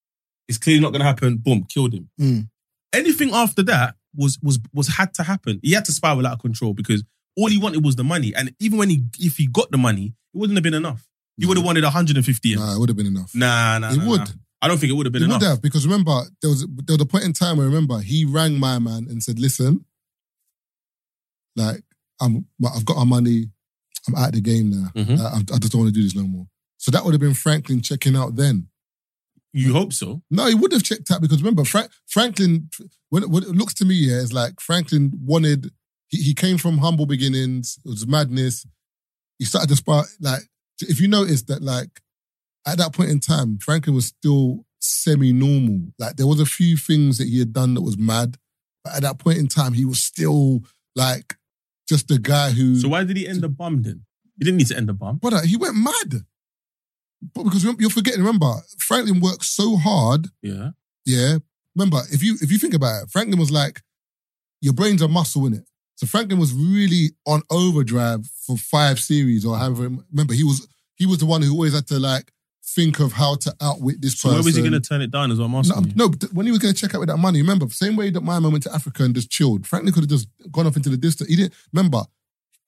It's clearly not going to happen. Boom, killed him. Mm. Anything after that, Was was was had to happen. He had to spiral out of control because all he wanted was the money. And even when he, if he got the money, it wouldn't have been enough. He no. would have wanted one hundred fifty. Nah, it would have been enough. Nah, nah, It nah, would. Nah. I don't think it would have been it enough. It would have, because remember, there was there was a point in time where, remember, he rang my man and said, listen, like, I'm, I've got our money. I'm out of the game now. Mm-hmm. Like, I, I just don't want to do this no more. So that would have been Franklin checking out then. You hope so. No, he would have checked out because remember, Frank, Franklin, when it, when it looks to me, yeah, it's like Franklin wanted, he, he came from humble beginnings, it was madness. He started to spark, like, if you notice that, like, at that point in time, Franklin was still semi-normal. Like, there was a few things that he had done that was mad, but at that point in time, he was still, like, just the guy who... So why did he end the bomb then? He didn't need to end the bomb. Brother, he went mad. But because you're forgetting, remember, Franklin worked so hard. Yeah. Yeah. Remember, if you if you think about it, Franklin was like, your brain's a muscle, innit? So Franklin was really on overdrive for five series or however. Remember, he was he was the one who always had to like think of how to outwit this so person. So where was he going to turn it down as well, Master? No, no, when he was going to check out with that money, remember, same way that my man went to Africa and just chilled, Franklin could have just gone off into the distance. He didn't, remember,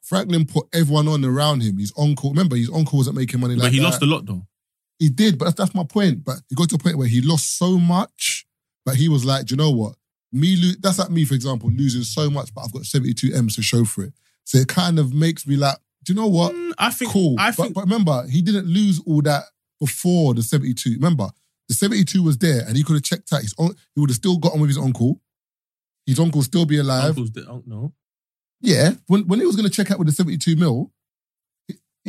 Franklin put everyone on around him. His uncle, remember, his uncle wasn't making money like that. But he that. lost a lot though. He did, but that's, that's my point. But it got to a point where he lost so much, but he was like, do you know what? Me, lo- That's like me, for example, losing so much, but I've got seventy-two M's to show for it. So it kind of makes me like, do you know what? Mm, I think, cool. I think, but, but remember, he didn't lose all that before the seventy-two. Remember, the seventy-two was there and he could have checked out. His un- He would have still got on with his uncle. His uncle would still be alive. Uncle's the, oh, no. Yeah, when when he was going to check out with the seventy-two mil.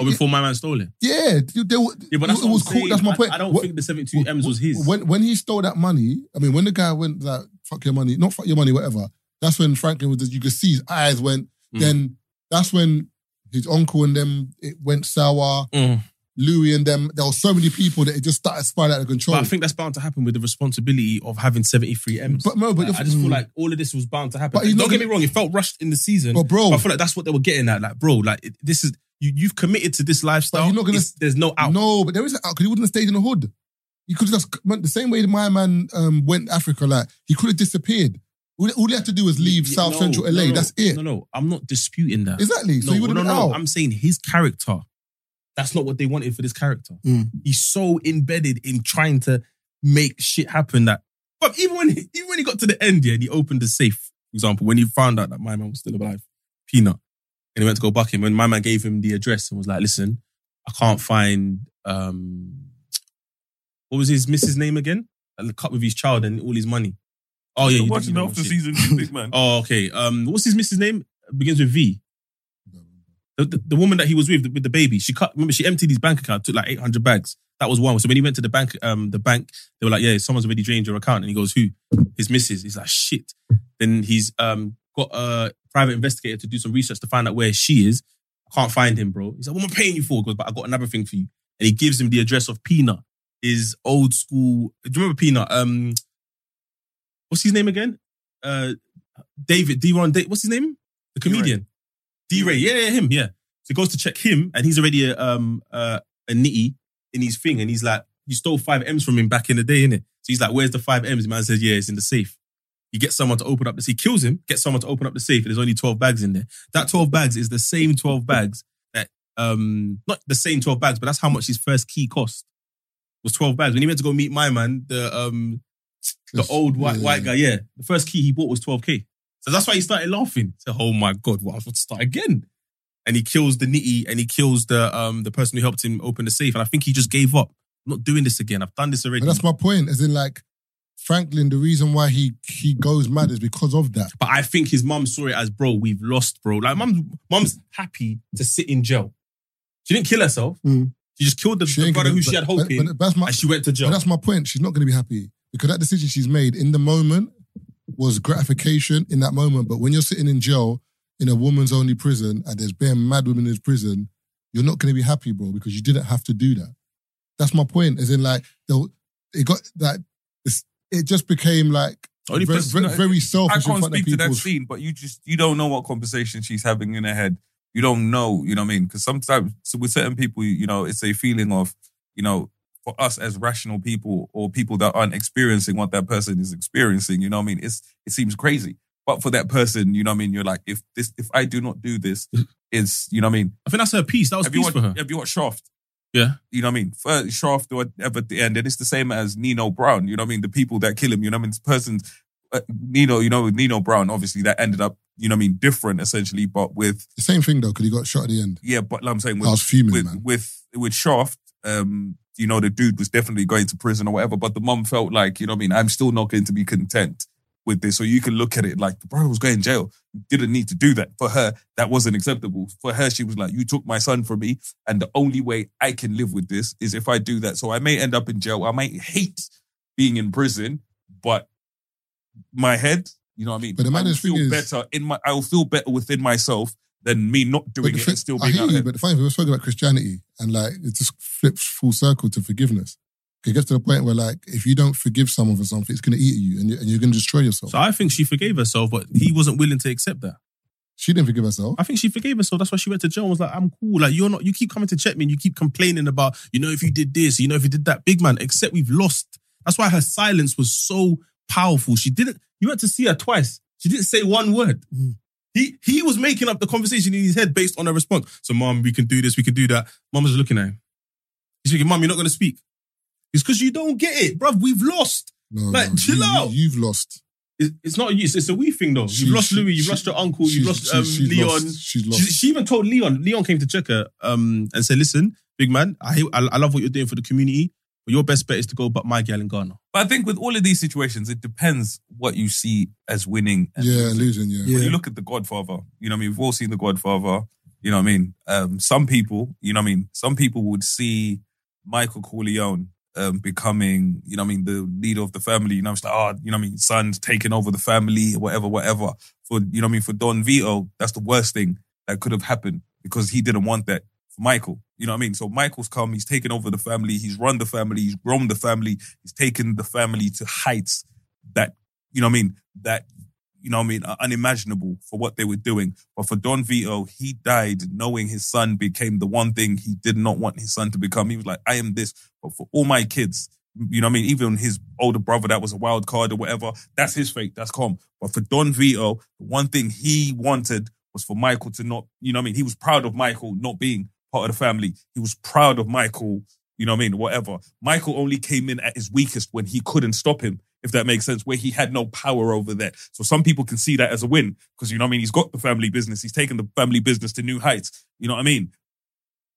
Oh, before my man stole it? Yeah. They were, yeah, but that's it, what was cool. That's my point. I, I don't what, think the seventy-two M's was his. When when he stole that money, I mean, when the guy went like, fuck your money, not fuck your money, whatever, that's when Franklin was, you could see his eyes went, mm. then that's when his uncle and them, it went sour. Mm. Louis and them, there were so many people that it just started spiraling out of control. But I think that's bound to happen with the responsibility of having seventy-three M's. But no, but like, I just feel like all of this was bound to happen. But like, don't get me wrong, it felt rushed in the season. But bro, but I feel like that's what they were getting at. Like, bro, like it, this is you, you've committed to this lifestyle. You're not gonna, there's no out. No, but there is an out because he wouldn't have stayed in the hood. He could have just the same way my man um, went to Africa. Like he could have disappeared. All, all they have to do is leave yeah, South no, Central L A. No, no, that's it. No, no, I'm not disputing that. Exactly. So no, you would have no, been no, out. I'm saying his character. That's not what they wanted for this character. Mm. He's so embedded in trying to make shit happen that, but even when he, even when he got to the end, yeah, and he opened the safe, for example, when he found out that my man was still alive, Peanut, and he went to go buck him, when my man gave him the address and was like, listen, I can't find, um, what was his missus name again? Like, cut with his child and all his money. Oh yeah. You're watching off the season, big man. Oh, okay. Um, what's his missus name? It begins with V. The, the, the woman that he was with, the, with the baby, she cut. Remember, she emptied his bank account, took like eight hundred bags. That was one. So when he went to the bank, um, the bank, they were like, "Yeah, someone's already drained your account." And he goes, "Who?" His missus. He's like, "Shit." Then he's um got a private investigator to do some research to find out where she is. I can't find him, bro. He's like, "What am I paying you for?" He goes, "But I got another thing for you." And he gives him the address of Peanut, his old school. Do you remember Peanut? Um, what's his name again? Uh, David D-Ron. Da- what's his name? The comedian. Right. D-Ray, yeah, yeah, him, yeah. So he goes to check him and he's already a, um, uh, a nitty in his thing and he's like, you stole five M's from him back in the day, innit? So he's like, where's the five M's? The man says, yeah, it's in the safe. He gets someone to open up the safe. He kills him, gets someone to open up the safe and there's only twelve bags in there. That twelve bags is the same twelve bags that, um, not the same twelve bags, but that's how much his first key cost. It was twelve bags. When he went to go meet my man, the um, the old white, white guy, yeah, the first key he bought was twelve K. So that's why he started laughing. He said, oh my God, what, I have to start again. And he kills the nitty and he kills the um the person who helped him open the safe. And I think he just gave up. I'm not doing this again. I've done this already. But that's my point. As in like, Franklin, the reason why he he goes mad is because of that. But I think his mum saw it as, bro, we've lost, bro. Like mum, mum's happy to sit in jail. She didn't kill herself. Mm. She just killed the, the brother who but, she had hope but, in but that's my, and she went to jail. But that's my point. She's not going to be happy because that decision she's made in the moment was gratification in that moment. But when you're sitting in jail in a woman's only prison and there's bare mad women in prison, you're not going to be happy, bro, because you didn't have to do that. That's my point. As in like, it got like, it just became like very, person, very, very selfish. I can't speak to that scene, but you just, you don't know what conversation she's having in her head. You don't know, you know what I mean? Because sometimes so with certain people, you know, it's a feeling of, you know, for us as rational people or people that aren't experiencing what that person is experiencing, you know what I mean? It's, it seems crazy. But for that person, you know what I mean? You're like, if this, if I do not do this, it's, you know what I mean? I think that's her piece. That was have peace watched, for her. Have you watched Shaft? Yeah. You know what I mean? For Shaft or whatever at the end, and it's the same as Nino Brown, you know what I mean? The people that kill him, you know what I mean? This person's, uh, Nino, you know, with Nino Brown, obviously that ended up, you know what I mean? Different essentially, but with... The same thing though, because he got shot at the end. Yeah, but like I'm saying... With, I was fuming, with, man. With, with, with Shaft, um... you know, the dude was definitely going to prison or whatever, but the mum felt like, you know what I mean, I'm still not going to be content with this. So you can look at it like, the brother was going to jail. You didn't need to do that. For her, that wasn't acceptable. For her, she was like, you took my son from me and the only way I can live with this is if I do that. So I may end up in jail. I might hate being in prison, but my head, you know what I mean? But the matter feel is, better in my, I'll feel better within myself than me not doing it and still being out there. But the funny thing, we're talking about Christianity and like, it just flips full circle to forgiveness. It gets to the point where like, if you don't forgive someone for something, it's going to eat you and you're, and you're going to destroy yourself. So I think she forgave herself, but he wasn't willing to accept that. She didn't forgive herself. I think she forgave herself. That's why she went to jail and was like, I'm cool. Like, you're not, you keep coming to check me and you keep complaining about, you know, if you did this, you know, if you did that, big man, except we've lost. That's why her silence was so powerful. She didn't, you had to see her twice. She didn't say one word. Mm. He he was making up the conversation in his head based on a response. So, mum, we can do this, we can do that. Mum was looking at him. He's thinking, mum, you're not going to speak. It's because you don't get it, bruv. We've lost. No, like, no, chill you, out. You've lost. It's, it's not you. It's, it's a we thing, though. She, you've lost she, Louis. You've she, lost your uncle. You've lost um, she, Leon. Lost, she's lost. She, she even told Leon. Leon came to check her um, and said, listen, big man, I, I I love what you're doing for the community. Your best bet is to go but my girl in Ghana. But I think with all of these situations, it depends what you see as winning. And yeah, losing, yeah. When yeah. you look at The Godfather, you know what I mean? We've all seen The Godfather, you know what I mean? Um, some people, you know what I mean? Some people would see Michael Corleone um, becoming, you know what I mean, the leader of the family. You know, it's like, oh, you know what I mean? Son's taking over the family, whatever, whatever. For, you know what I mean? For Don Vito, that's the worst thing that could have happened because he didn't want that for Michael. You know what I mean? So Michael's come, he's taken over the family, he's run the family, he's grown the family, he's taken the family to heights that, you know what I mean, that, you know what I mean, are unimaginable for what they were doing. But for Don Vito, he died knowing his son became the one thing he did not want his son to become. He was like, I am this, but for all my kids, you know what I mean, even his older brother that was a wild card or whatever, that's his fate, that's calm. But for Don Vito, the one thing he wanted was for Michael to not, you know what I mean, he was proud of Michael not being part of the family. He was proud of Michael, you know what I mean, whatever. Michael only came in at his weakest when he couldn't stop him, if that makes sense, where he had no power over that. So some people can see that as a win because, you know what I mean, he's got the family business. He's taken the family business to new heights. You know what I mean?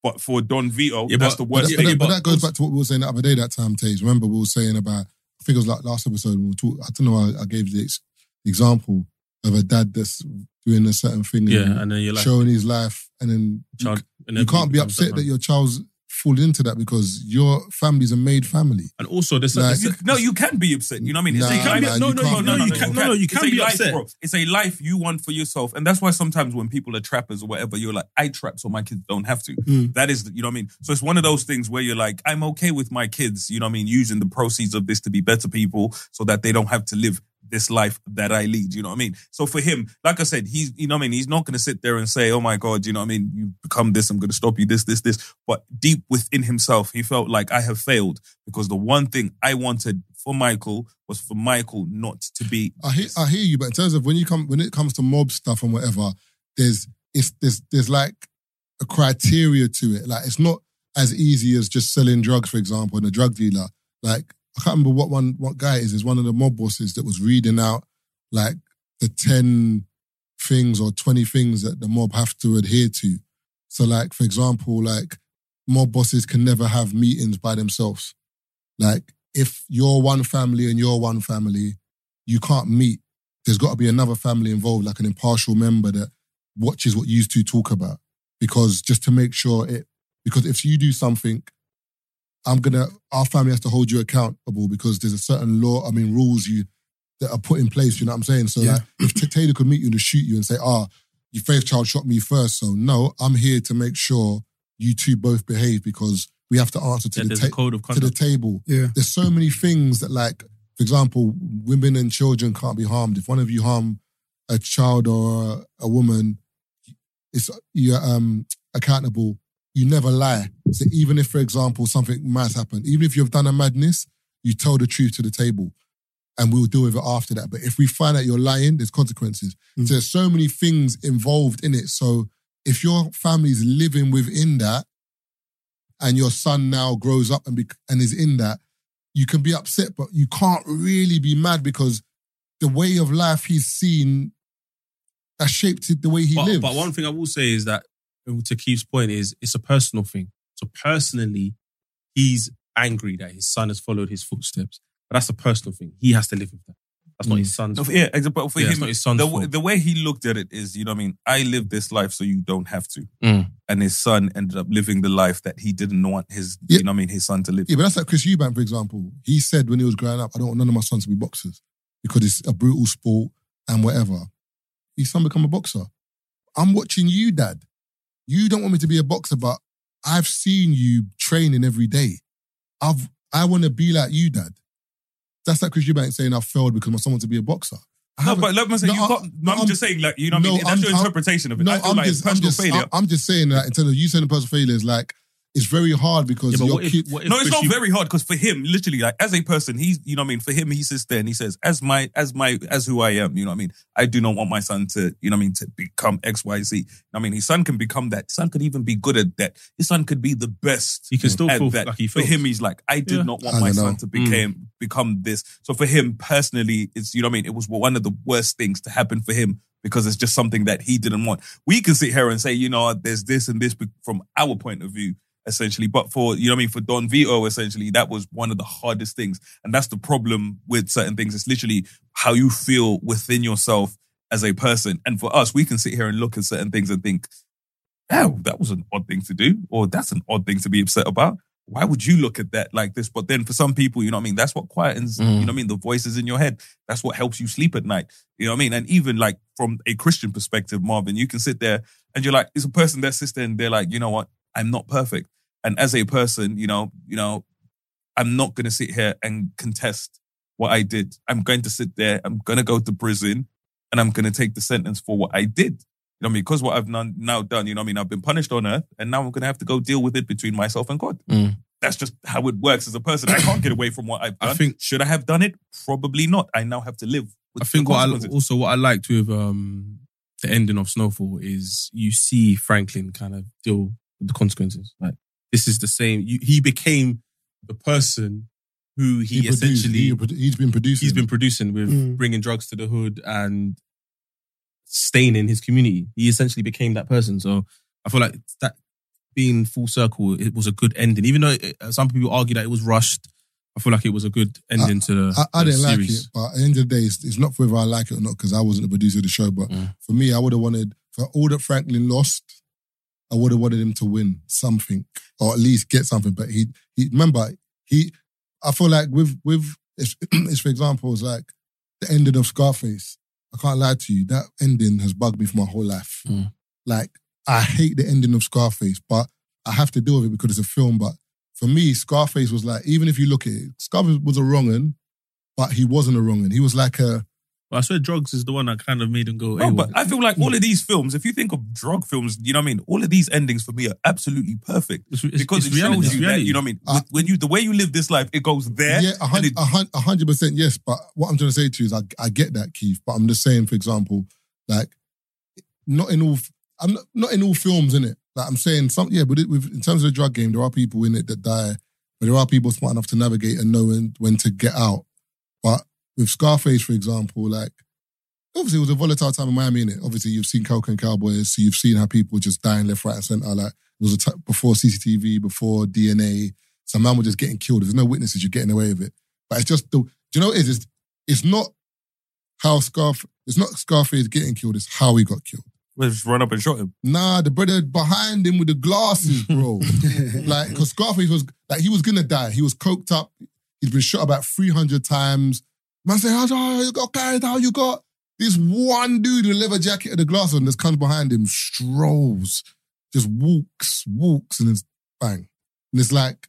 But for Don Vito, yeah, that's but, the worst but, thing. But, but, but that goes back to what we were saying the other day that time, Taze. Remember we were saying about, I think it was like last episode, we were talking, I don't know, I, I gave the ex- example of a dad that's doing a certain thing, yeah, and, and then you're like, showing his life, and then child, you, and you can't be upset that, that your child's falling into that because your family's a made family. And also, there's like, you, no, you can be upset. You know what I mean? Nah, like, nah, no, no, no, no, no, you can, no, no, you can it's be life, upset. Bro. It's a life you want for yourself, and that's why sometimes when people are trappers or whatever, you're like, I trap so my kids don't have to. Mm. That is, you know what I mean. So it's one of those things where you're like, I'm okay with my kids. You know what I mean? Using the proceeds of this to be better people so that they don't have to live this life that I lead, you know what I mean? So for him, like I said, he's, you know what I mean? He's not going to sit there and say, oh my God, you know what I mean? You become this, I'm going to stop you, this, this, this. But deep within himself, he felt like I have failed because the one thing I wanted for Michael was for Michael not to be. I hear, I hear you, but in terms of when you come, when it comes to mob stuff and whatever, there's, it's, there's, there's like a criteria to it. Like it's not as easy as just selling drugs, for example, and a drug dealer. Like, I can't remember what one what guy it is. Is one of the mob bosses that was reading out like the ten things or twenty things that the mob have to adhere to. So, like for example, like mob bosses can never have meetings by themselves. Like if you're one family and you're one family, you can't meet. There's got to be another family involved, like an impartial member that watches what you two talk about, because just to make sure it. Because if you do something, I'm gonna. Our family has to hold you accountable because there's a certain law. I mean, rules you that are put in place. You know what I'm saying? So, yeah. Like, if Taylor could meet you and shoot you and say, "Ah, oh, your favorite child shot me first," so no, I'm here to make sure you two both behave because we have to answer to yeah, the ta- code of conduct. To the table. Yeah. There's so many things that, like, for example, women and children can't be harmed. If one of you harm a child or a woman, it's you're um, accountable. You never lie. So even if, for example, something might happen, even if you've done a madness, you tell the truth to the table and we'll deal with it after that. But if we find out you're lying, there's consequences. Mm-hmm. So there's so many things involved in it. So if your family's living within that and your son now grows up and be, and is in that, you can be upset, but you can't really be mad because the way of life he's seen has shaped the way he but, lives. But one thing I will say is that to Keith's point is it's a personal thing. So personally, he's angry that his son has followed his footsteps. But that's a personal thing. He has to live with that. That's mm. not his son's no, fault. Yeah, but for yeah, him, not his son's the, fault. The way he looked at it is, you know what I mean? I live this life so you don't have to. Mm. And his son ended up living the life that he didn't want his, yeah. you know what I mean, his son to live. Yeah, but that's like Chris Eubank, for example. He said when he was growing up, I don't want none of my sons to be boxers because it's a brutal sport and whatever. His son become a boxer. I'm watching you, Dad. You don't want me to be a boxer, but I've seen you training every day. I've, I want to be like you, Dad. That's like Chris Eubank saying I failed because my son wants to be a boxer. I no, but let me say, no, you I, can't, no, I'm, I'm just saying, like, you know what no, I mean? That's I'm, your interpretation I'm, of it. No, I feel I'm like just, personal I'm just, failure. I'm just saying that in terms of you saying personal failure is like, it's very hard because yeah, your if, kid... If, no, it's not you... very hard because for him, literally, like, as a person, he's, you know what I mean? For him, he sits there and he says, as my, as my, as who I am, you know what I mean? I do not want my son to, you know what I mean, to become X, Y, Z. You know what I mean? His son can become that. His son could even be good at that. His son could be the best. He can still feel that. Like he for him, he's like, I did yeah. not want my know. son to become, mm. become this. So for him, personally, it's, you know what I mean? It was one of the worst things to happen for him because it's just something that he didn't want. We can sit here and say, you know, there's this and this from our point of view. essentially. But for, you know what I mean, for Don Vito, essentially, that was one of the hardest things. And that's the problem with certain things. It's literally how you feel within yourself as a person. And for us, we can sit here and look at certain things and think, oh, that was an odd thing to do, or that's an odd thing to be upset about. Why would you look at that like this? But then for some people, you know what I mean? That's what quietens, mm. you know what I mean? The voices in your head. That's what helps you sleep at night. You know what I mean? And even like from a Christian perspective, Marvin, you can sit there and you're like, it's a person that's sitting there and they're like, you know what? I'm not perfect. And as a person, you know, you know, I'm not going to sit here and contest what I did. I'm going to sit there. I'm going to go to prison and I'm going to take the sentence for what I did. You know what I mean? Because what I've none, now done, you know what I mean? I've been punished on earth and now I'm going to have to go deal with it between myself and God. Mm. That's just how it works as a person. I can't get away from what I've done. I think, should I have done it? Probably not. I now have to live with I think the what I, also what I liked with um, the ending of Snowfall is you see Franklin kind of deal with the consequences. Like, this is the same. You, he became the person who he, he essentially... Produced, he, he's been producing. He's been producing with mm. bringing drugs to the hood and... staying in his community. He essentially became that person. So I feel like that being full circle, it was a good ending. Even though it, some people argue that it was rushed, I feel like it was a good ending I, to the I, I didn't the like series. It, but at the end of the day, it's, it's not for whether I like it or not, because I wasn't the producer of the show. But yeah. for me, I would have wanted, for all that Franklin lost, I would have wanted him to win something, or at least get something. But he, he remember, he, I feel like with, with it's, it's for example, it's like the ending of Scarface. I can't lie to you, that ending has bugged me for my whole life. Mm. Like, I hate the ending of Scarface, but I have to deal with it because it's a film. But for me, Scarface was like, even if you look at it, Scarface was a wrong-un, but he wasn't a wrong-un. He was like a... Well, I swear drugs is the one that kind of made him go... No, but I feel like all of these films, if you think of drug films, you know what I mean? All of these endings for me are absolutely perfect. It's, it's, because it's it shows you that, you know what I mean? I, when you, the way you live this life, it goes there. Yeah, one hundred percent, one hundred percent yes. But what I'm trying to say to you is I, I get that, Keith. But I'm just saying, for example, like, not in all... I'm not, not in all films, innit? Like, I'm saying, some, yeah, but it, with, in terms of the drug game, there are people in it that die, but there are people smart enough to navigate and know when, when to get out. But... with Scarface, for example, like, obviously it was a volatile time in Miami, innit? Obviously, you've seen Cocaine Cowboys, so you've seen how people just dying left, right, and centre. Like, it was a t- before C C T V, before D N A. Some man was just getting killed. If there's no witnesses, you're getting away with it. But it's just, the, do you know what it is? It's, it's not how Scarface, it's not Scarface getting killed, it's how he got killed. Well, just run up and shot him. Nah, the brother behind him with the glasses, bro. Like, because Scarface was, like, he was gonna die. He was coked up. He'd been shot about three hundred times. Man say, oh, you got carried out, you got this one dude with a leather jacket and a glass on that comes behind him, strolls, just walks, walks, and it's bang. And it's like,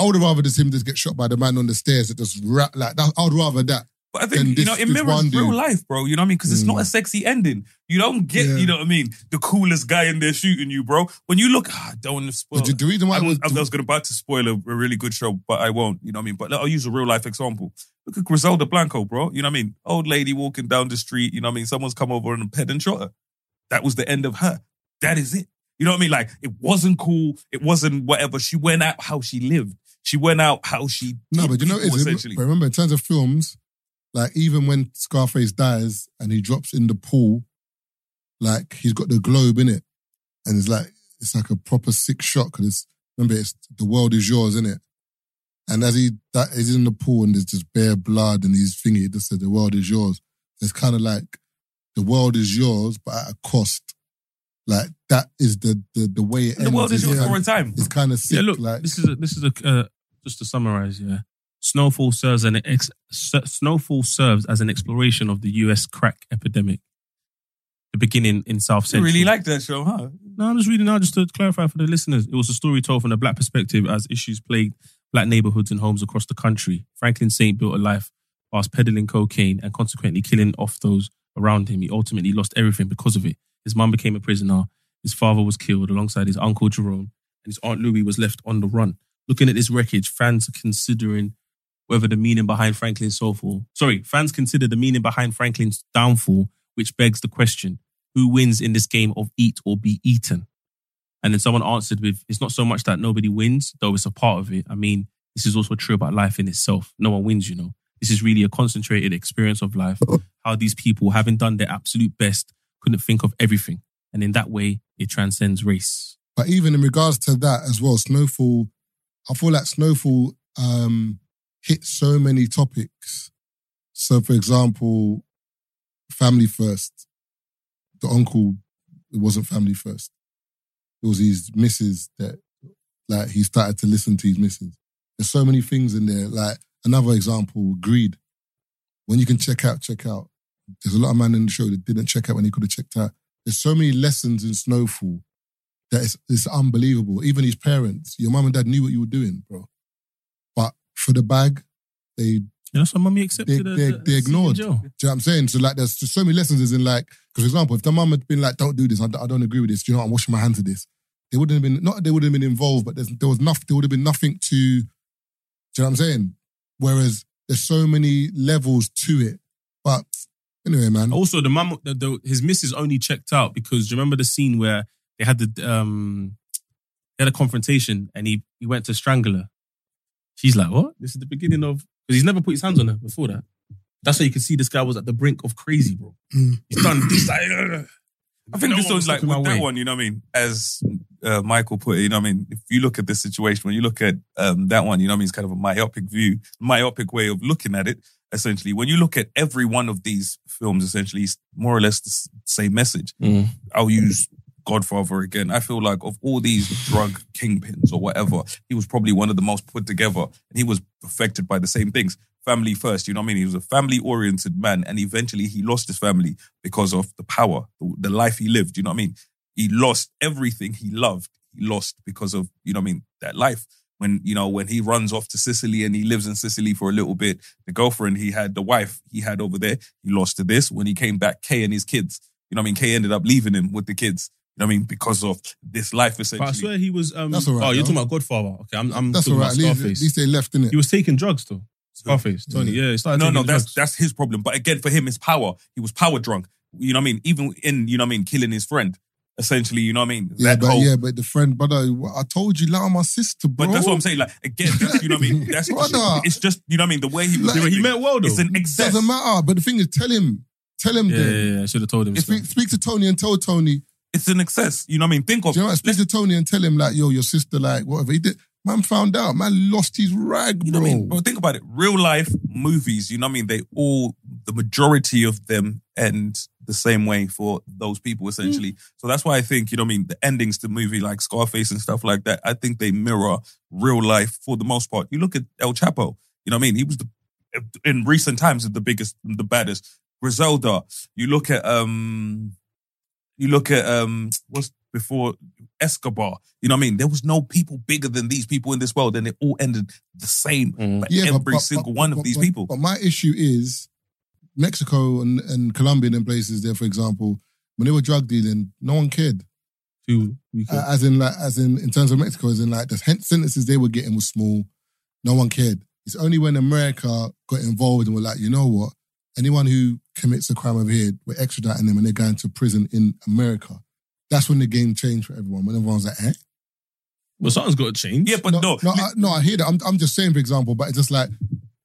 I would have rather just him just get shot by the man on the stairs that just rap, like, that, I would rather that. But I think, this, you know, it mirrors real life, bro. You know what I mean? Because it's mm. not a sexy ending. You don't get, yeah. you know what I mean, the coolest guy in there shooting you, bro. When you look, ah, I don't want to spoil it. The reason why I was, I was, I was gonna, about to spoil a, a really good show, but I won't. You know what I mean? But I'll use a real life example. Look at Griselda Blanco, bro. You know what I mean? Old lady walking down the street. You know what I mean? Someone's come over and ped and shot her. That was the end of her. That is it. You know what I mean? Like, it wasn't cool. It wasn't whatever. She went out how she lived. She went out how she... No, but you know, people, it, but remember, in terms of films... Like, even when Scarface dies and he drops in the pool, like, he's got the globe in it, and it's like it's like a proper sick shot because remember, it's the world is yours, in it. And as he that is in the pool and there's just bare blood and he's thinking, it just says the world is yours. It's kind of like the world is yours, but at a cost. Like, that is the the, the way it and ends. The world is yours for a time. It's kind of sick. Yeah, look, like, this is a, this is a uh, just to summarize, yeah. Snowfall serves an ex- Snowfall serves as an exploration of the U S crack epidemic. The beginning in South Central. You really like that show, huh? No, I'm just reading now just to clarify for the listeners. It was a story told from a black perspective as issues plagued black neighborhoods and homes across the country. Franklin Saint built a life whilst peddling cocaine and consequently killing off those around him. He ultimately lost everything because of it. His mum became a prisoner. His father was killed alongside his uncle Jerome, and his aunt Louie was left on the run. Looking at this wreckage, fans are considering whether the meaning behind Franklin's downfall... Sorry, fans consider the meaning behind Franklin's downfall, which begs the question, who wins in this game of eat or be eaten? And then someone answered with, it's not so much that nobody wins, though it's a part of it. I mean, this is also true about life in itself. No one wins, you know. This is really a concentrated experience of life, how these people, having done their absolute best, couldn't think of everything. And in that way, it transcends race. But even in regards to that as well, Snowfall, I feel like Snowfall um, hit so many topics. So, for example, family first. The uncle, it wasn't family first. It was his missus that, like, he started to listen to his missus. There's so many things in there. Like, another example, greed. When you can check out, check out. There's a lot of men in the show that didn't check out when he could have checked out. There's so many lessons in Snowfall that it's, it's unbelievable. Even his parents, your mum and dad knew what you were doing, bro. But for the bag, they... You know, so mummy accepted They, they, a, they ignored. Do you know what I'm saying? So, like, there's just so many lessons as in, like... Because, for example, if the mum had been like, don't do this, I, I don't agree with this, do you know what, I'm washing my hands of this. They wouldn't have been... Not they wouldn't have been involved, but there's, there was nothing... There would have been nothing to... Do you know what I'm saying? Whereas there's so many levels to it. But... Anyway, man. Also, the mum, the, the, his missus only checked out because do you remember the scene where they had the um, they had a confrontation and he he went to strangle her. She's like, what? This is the beginning of because he's never put his hands on her before that. That's how you can see this guy was at the brink of crazy, bro. He's done this. Like, uh, I think no this one's like with that way. One. You know what I mean? As uh, Michael put it, you know what I mean. If you look at this situation, when you look at um, that one, you know what I mean. It's kind of a myopic view, myopic way of looking at it. Essentially, when you look at every one of these films, essentially, it's more or less the same message. Mm. I'll use Godfather again. I feel like of all these drug kingpins or whatever, he was probably one of the most put together and he was affected by the same things. Family first, you know what I mean? He was a family-oriented man and eventually he lost his family because of the power, the life he lived, you know what I mean? He lost everything he loved. He lost because of, you know what I mean, that life. When, you know, when he runs off to Sicily and he lives in Sicily for a little bit, the girlfriend he had, the wife he had over there, he lost to this. When he came back, Kay and his kids, you know what I mean? Kay ended up leaving him with the kids, you know what I mean? Because of this life, essentially. But I swear he was... Um, That's all right. Oh, you're though. talking about Godfather. Okay, I'm, I'm That's talking all right. about Scarface. At least, at least they left, innit? He was taking drugs, though. Scarface, Tony, yeah. yeah he started no, no, that's drugs. that's his problem. But again, for him, it's power. He was power drunk. You know what I mean? Even in, you know what I mean, killing his friend. Essentially, you know what I mean? Yeah, that but, whole... yeah, but the friend, brother, I told you, like, I'm my sister, bro. But that's what I'm saying, like, again, that's, you know what I mean? That's just, it's just, you know what I mean? The way he was... Like, he meant well, though. It's an excess. Doesn't matter, but the thing is, tell him. Tell him. Yeah, then. yeah, yeah, I should have told him. Speak, speak to Tony and tell Tony. It's an excess, you know what I mean? Think of... You know what? Speak to Tony and tell him, like, yo, your sister, like, whatever. He did. Man found out. Man lost his rag, you know bro. What I mean? Bro, think about it. Real life movies, you know what I mean? They all, the majority of them end... the same way for those people, essentially. Mm. So that's why I think, you know what I mean, the endings to movie like Scarface and stuff like that, I think they mirror real life for the most part. You look at El Chapo, you know what I mean? He was, the in recent times, the biggest, the baddest. Griselda, you look at, um, you look at, um, what's before Escobar, you know what I mean? There was no people bigger than these people in this world and it all ended the same mm. for yeah, every but, single but, one but, of these but, people. But my issue is, Mexico and, and Colombia and places there, for example, when they were drug dealing, no one cared. Who, who cared? Uh, as in, like, as in, in terms of Mexico, as in, like, the sentences they were getting were small. No one cared. It's only when America got involved and were like, you know what? Anyone who commits a crime over here, we're extraditing them and they're going to prison in America. That's when the game changed for everyone. When everyone's like, eh? Well, something's got to change. Yeah, but no. No, no, I, no, I hear that. I'm, I'm just saying, for example, but it's just like,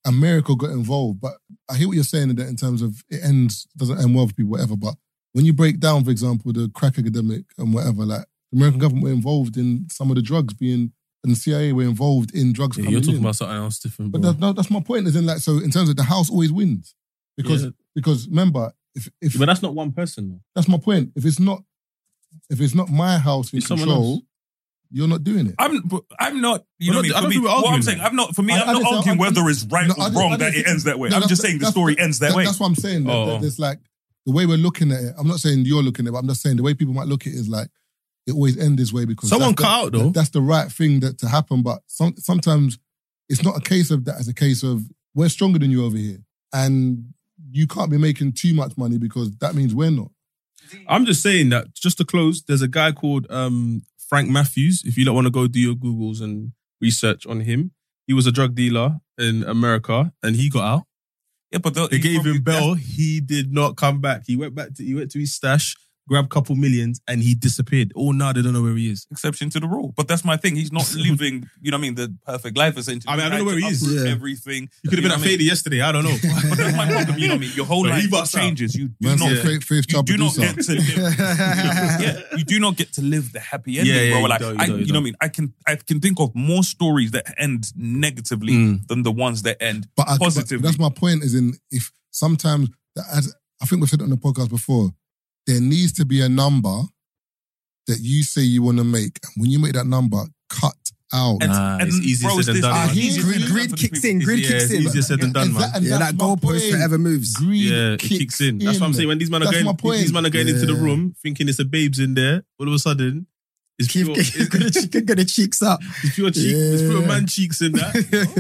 America got involved, but I hear what you're saying in, that in terms of it ends, doesn't end well for people, whatever, but when you break down, for example, the crack epidemic and whatever, like, the American government were involved in some of the drugs being, and the C I A were involved in drugs yeah, coming in. You're talking in. about something else different. But that, no, that's my point, is in like, so in terms of the house always wins. Because, yeah. because remember, if... if yeah, but that's not one person. Though. That's my point. If it's not, if it's not my house in it's control... You're not doing it. I'm I'm not, you we're know not, what I mean? For me, what I'm saying, I'm not, for me, I, I'm I not arguing I'm, whether it's right no, or just, wrong just, that it ends that way. No, I'm just saying the story ends that, that way. That's what I'm saying. That, oh. that there's like, the way we're looking at it, I'm not saying you're looking at it, but I'm just saying the way people might look at it is like, it always ends this way because- Someone cut that, out though. That, that's the right thing that to happen, but some, sometimes it's not a case of that, it's a case of, we're stronger than you over here. And you can't be making too much money because that means we're not. I'm just saying that, just to close, there's a guy called, um, Frank Matthews, if you don't want to go do your Googles and research on him, he was a drug dealer in America and he got out. Yeah, but the, they gave him bail. He did not come back. He went back to he went to his stash, grab a couple millions, and he disappeared. Oh, now they don't know where he is. Exception to the rule. But that's my thing. He's not living, you know what I mean, the perfect life, essentially. I mean, I don't know where he is. Yeah. Everything. You could have been at Fady yesterday. I don't know. But that's my problem. You know what I mean? Your whole but life changes. You do, not, yeah. you do not get to live. yeah, you do not get to live the happy ending, yeah, yeah, bro. Like, you, don't, I, you, don't, you know what I mean? I can, I can think of more stories that end negatively mm. than the ones that end but I, positively. But that's my point, is in if sometimes, as I think we've said it on the podcast before, there needs to be a number that you say you want to make. And when you make that number, cut out. And, nah, and it's easier bro, said than done. Greed, greed kicks in. Greed yeah, kicks in. It's easier said than done, man. That, yeah, that goalpost forever moves. Greed yeah, it kicks, kicks in. in. That's what I'm saying. When these men are That's going, these men are going yeah. into the room thinking it's a babes in there, all of a sudden, it's pure, got the cheeks up. It's pure cheek. Yeah. It's pure man cheeks in that.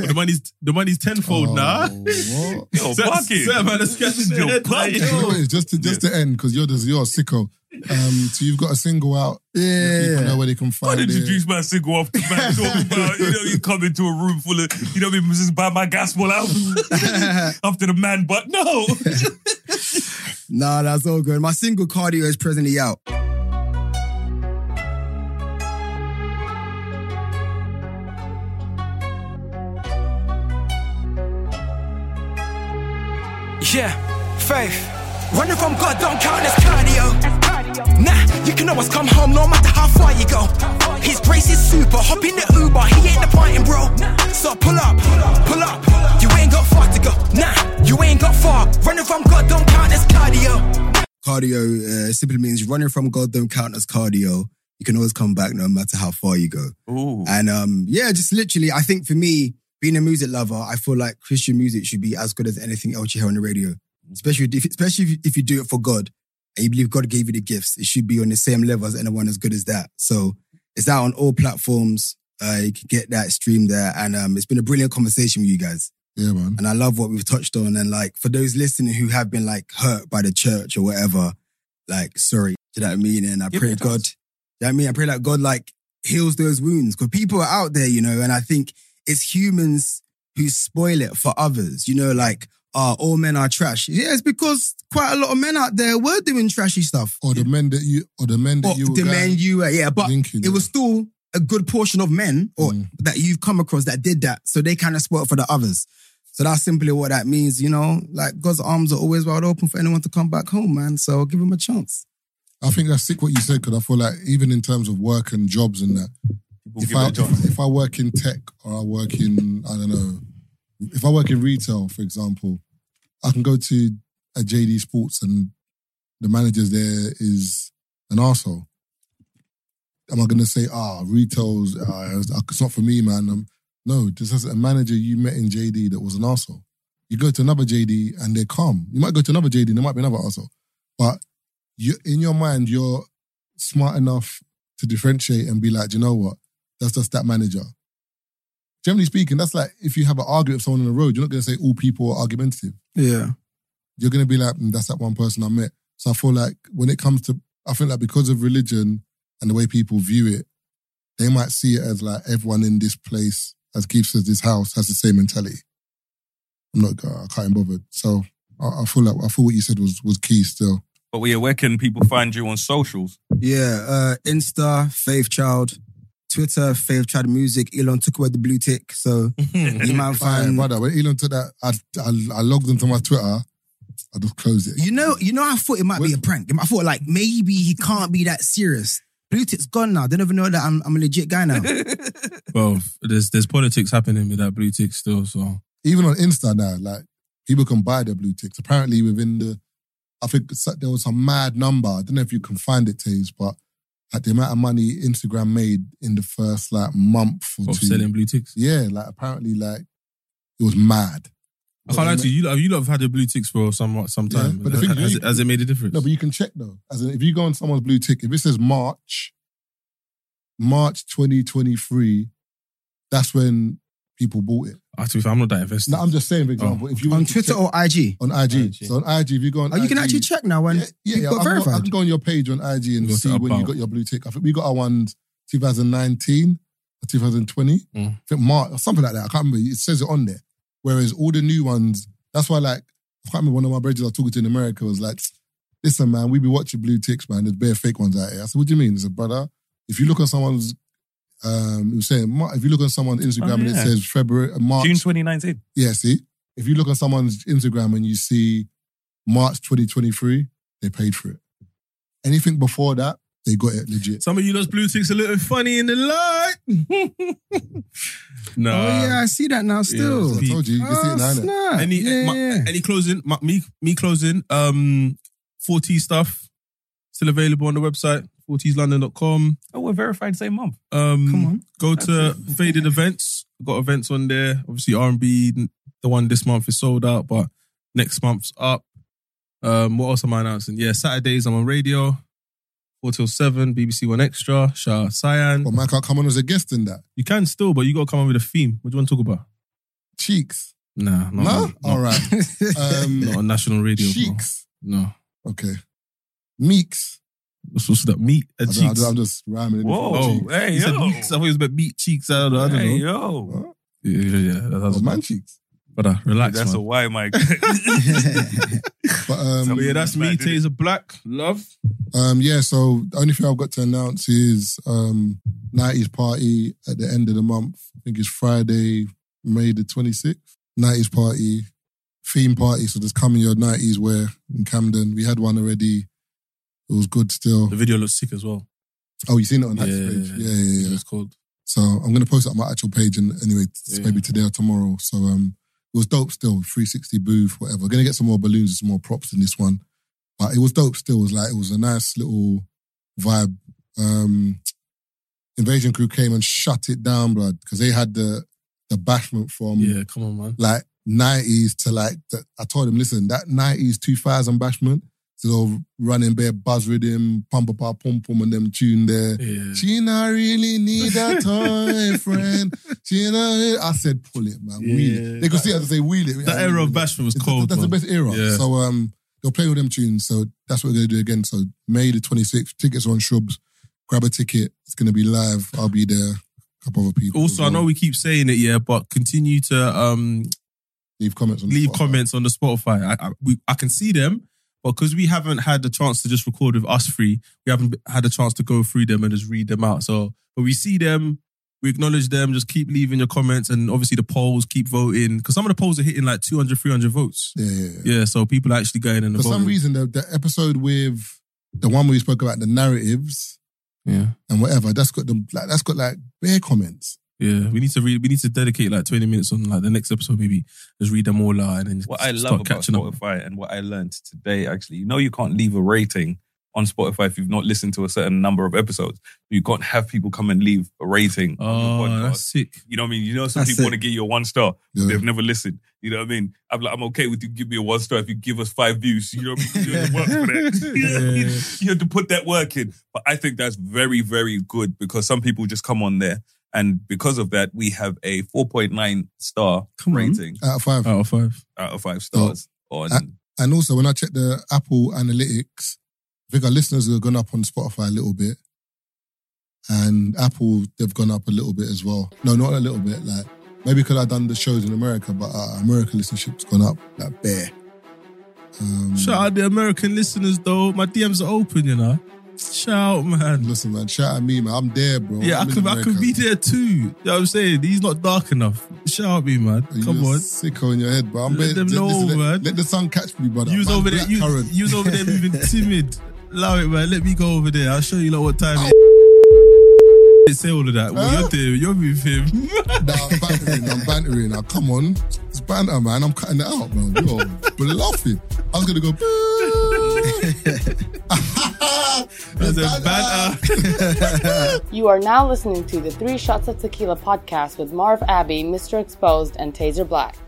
The money's the money's tenfold oh, now. What? Yo, so, so, man, it's your pocket. Wait, just to just yeah. to end, because you're you're a sicko. Um, so you've got a single out. Yeah, people know where they can find it. I introduce my single off the back, talking about, you know, you come into a room full of, you know, people just buy my gospel album after the man, but no. Nah, that's all good. My single Cardio is presently out. Yeah, faith. Running from God don't count as cardio. Nah, you can always come home no matter how far you go. His grace is super, hop in the Uber, he ain't the partying bro. So pull up, pull up, you ain't got far to go. Nah, you ain't got far. Running from God don't count as cardio. Cardio uh, simply means running from God don't count as cardio. You can always come back no matter how far you go. Ooh. And um, yeah, just literally, I think for me, being a music lover, I feel like Christian music should be as good as anything else you hear on the radio. Especially if, especially if you do it for God and you believe God gave you the gifts, it should be on the same level as anyone as good as that. So it's out on all platforms. Uh, you can get that stream there. And um, it's been a brilliant conversation with you guys. Yeah, man. And I love what we've touched on. And like, for those listening who have been like hurt by the church or whatever, like, sorry, do you know what I mean? And I pray God, do you know what I mean? I pray that God like heals those wounds, because people are out there, you know, and I think it's humans who spoil it for others. You know, like, oh, all men are trash. Yeah, it's because quite a lot of men out there were doing trashy stuff. Or the yeah. men that you, or the men that or you were the men you were, yeah. But thinking, it was still a good portion of men or mm. that you've come across that did that. So they kind of spoiled for the others. So that's simply what that means, you know. Like, God's arms are always wide open for anyone to come back home, man. So give him a chance. I think that's sick what you said, because I feel like even in terms of work and jobs and that, We'll if, I, if, if I work in tech or I work in, I don't know, if I work in retail, for example, I can go to a J D Sports and the manager there is an arsehole. Am I going to say, ah, retail's, uh, it's not for me, man? Um, no, just as a manager you met in J D that was an arsehole. You go to another J D and they're calm. You might go to another J D and there might be another arsehole. But you, in your mind, you're smart enough to differentiate and be like, do you know what? That's just that manager. Generally speaking, that's like if you have an argument with someone on the road, you're not going to say all people are argumentative. Yeah. You're going to be like, mm, that's that one person I met. So I feel like when it comes to, I think like because of religion and the way people view it, they might see it as like everyone in this place, as Keith says, this house has the same mentality. I'm not, I can't be bothered. So I, I feel like, I feel what you said was, was key still. But where can people find you on socials? Yeah, uh, Insta, Faithchild. Twitter, Faith Child Music. Elon took away the blue tick, so you might find. Brother, when Elon took that, I, I I logged into my Twitter. I just closed it. You know, you know, I thought it might when... be a prank. I thought like maybe he can't be that serious. Blue tick's gone now. They don't even know that I'm I'm a legit guy now. Well, there's there's politics happening with that blue tick still. So even on Insta now, like people can buy their blue ticks. Apparently, within the, I think there was some mad number. I don't know if you can find it, Taze, but. Like the amount of money Instagram made in the first like month or of two. Selling blue ticks? Yeah, like apparently like it was mad. I can't lie to you, you lot have had the blue ticks for some, some time. Yeah, but the thing has, you, has it made a difference? No, but you can check though. As in, if you go on someone's blue tick, if it says March, March twenty twenty-three, that's when people bought it. Actually, I'm not that invested. No, I'm just saying, for example, oh. if you on Twitter check, or I G, on I G. I G, so on I G, if you go on, oh, you I G, can actually check now when yeah, yeah, yeah. Got verified. Go, I can go on your page on I G and see when about. You got your blue tick. I think we got our ones twenty nineteen or twenty twenty, mm. I think March or something like that. I can't remember. It says it on there. Whereas all the new ones, that's why like I can't remember. One of my brothers I was talking to in America was like, listen, man, we be watching blue ticks, man. There's bare fake ones out here. I said, what do you mean? He said, brother, if you look on someone's, um, it was saying, if you look on someone's Instagram oh, yeah. and it says February, March. June twenty nineteen. Yeah, see? If you look on someone's Instagram and you see March twenty twenty-three, they paid for it. Anything before that, they got it legit. Some of you lost blue ticks a little funny in the light. No. Oh, yeah, I see that now still. Yeah, I told you. You can see it now. Snap. Any, yeah, my, yeah. any closing? My, me, me closing. Um, four T stuff still available on the website, four T s london dot com. Oh, we're verified same month. Um, Come on. Go That's to it. Faded Events. We've got events on there. Obviously, R and B, the one this month is sold out, but next month's up. Um, what else am I announcing? Yeah, Saturdays I'm on radio. four till seven, B B C One Extra, Shah Cyan. But man, can't come on as a guest in that. You can still, but you got to come on with a theme. What do you want to talk about? Cheeks. Nah. No? Nah? All right. um, not on national radio. Cheeks. Bro. No. Okay. Meeks. What's, what's that? Meat and cheeks. I'm just rhyming. Whoa. Oh, hey, he yo. Said meeks. I thought it was about meat cheeks. I don't know. I don't hey, know. yo. Huh? Yeah, yeah, yeah. That was oh, man cheeks. But uh, relax, That's man. a why, Mike. But, um, so, yeah, that's me, Taser Black. Love. Um, yeah, so the only thing I've got to announce is um, nineties party at the end of the month. I think it's Friday, May the twenty-sixth. nineties party, theme party. So just come in your nineties wear in Camden. We had one already. It was good still. The video looks sick as well. Oh, you seen it on that yeah, page? Yeah, yeah, yeah. yeah. It's called. So I'm going to post it on my actual page and anyway, yeah. maybe today or tomorrow. So, um, it was dope still, three sixty booth, whatever. We're going to get some more balloons and some more props in this one. But it was dope still. It was like, it was a nice little vibe. Um, Invasion Crew came and shut it down, blood, because they had the the bashment from yeah, come on, man. Like nineties to like, the, I told them, listen, that nineties, two thousand bashment, so they'll run in bare buzz rhythm, pump up our pom pom and them tune there. Yeah. She not really need that toy, friend. She not. I said, pull it, man. Yeah. Wheel it. They could see it as they wheel it. That era of Bashford was cold. That's the best era. Yeah. So um, they'll play with them tunes. So that's what we're going to do again. So May the twenty-sixth, tickets are on Shrubs. Grab a ticket. It's going to be live. I'll be there. A couple other people. Also, well. I know we keep saying it, yeah, but continue to um, leave comments on leave the comments on the Spotify. I, I, we, I can see them. But because we haven't had the chance to just record with us three, we haven't had a chance to go through them and just read them out. So, but we see them, we acknowledge them, just keep leaving your comments and obviously the polls, keep voting. Because some of the polls are hitting like two hundred, three hundred votes. Yeah, yeah, yeah. Yeah, so people are actually going in the vote. For some reason, the, the episode with, the one where we spoke about the narratives yeah, and whatever, that's got the, like, that's got like bare comments. Yeah, we need to read. We need to dedicate like twenty minutes on like the next episode. Maybe just read them all out and then. What I love about Spotify up. and what I learned today, actually, you know, you can't leave a rating on Spotify if you've not listened to a certain number of episodes. You can't have people come and leave a rating. Oh, on your podcast. That's sick. You know what I mean? You know, some that's people sick. want to give you a one star. Yeah. They've never listened. You know what I mean? I'm like, I'm okay with you. Give me a one star if you give us five views. You know what I mean? You have to work for that. Yeah. You have to put that work in. But I think that's very, very good because some people just come on there. And because of that, we have a four point nine star rating. Out of five. Out of five. Out of five stars. Oh. On. And, and also, when I checked the Apple Analytics, I think our listeners have gone up on Spotify a little bit. And Apple, they've gone up a little bit as well. No, not a little bit. Like, maybe because I've done the shows in America, but our American listenership's gone up like bare. Um, Shout out the American listeners, though. My D Ms are open, you know. Shout out, man. Listen, man, shout at me, man. I'm there, bro. Yeah, I'm I could I could be there too. You know what I'm saying? He's not dark enough. Shout at me, man. Are Come on. sicko in your head, bro. I'm let them know, listen, man. Let, let the sun catch me, brother. You was over there, you, you was over there moving timid. Allow it, man. Let me go over there. I'll show you like, what time it is. Say all of that. Huh? Well, you're there. You're with him. Nah, I'm bantering. I'm bantering. Now, come on. It's banter, man. I'm cutting it out, man. You're bluffing. I was going to go... There's a banter. You are now listening to the Three Shots of Tequila podcast with Marv Abbey, Mister Exposed, and Taser Black.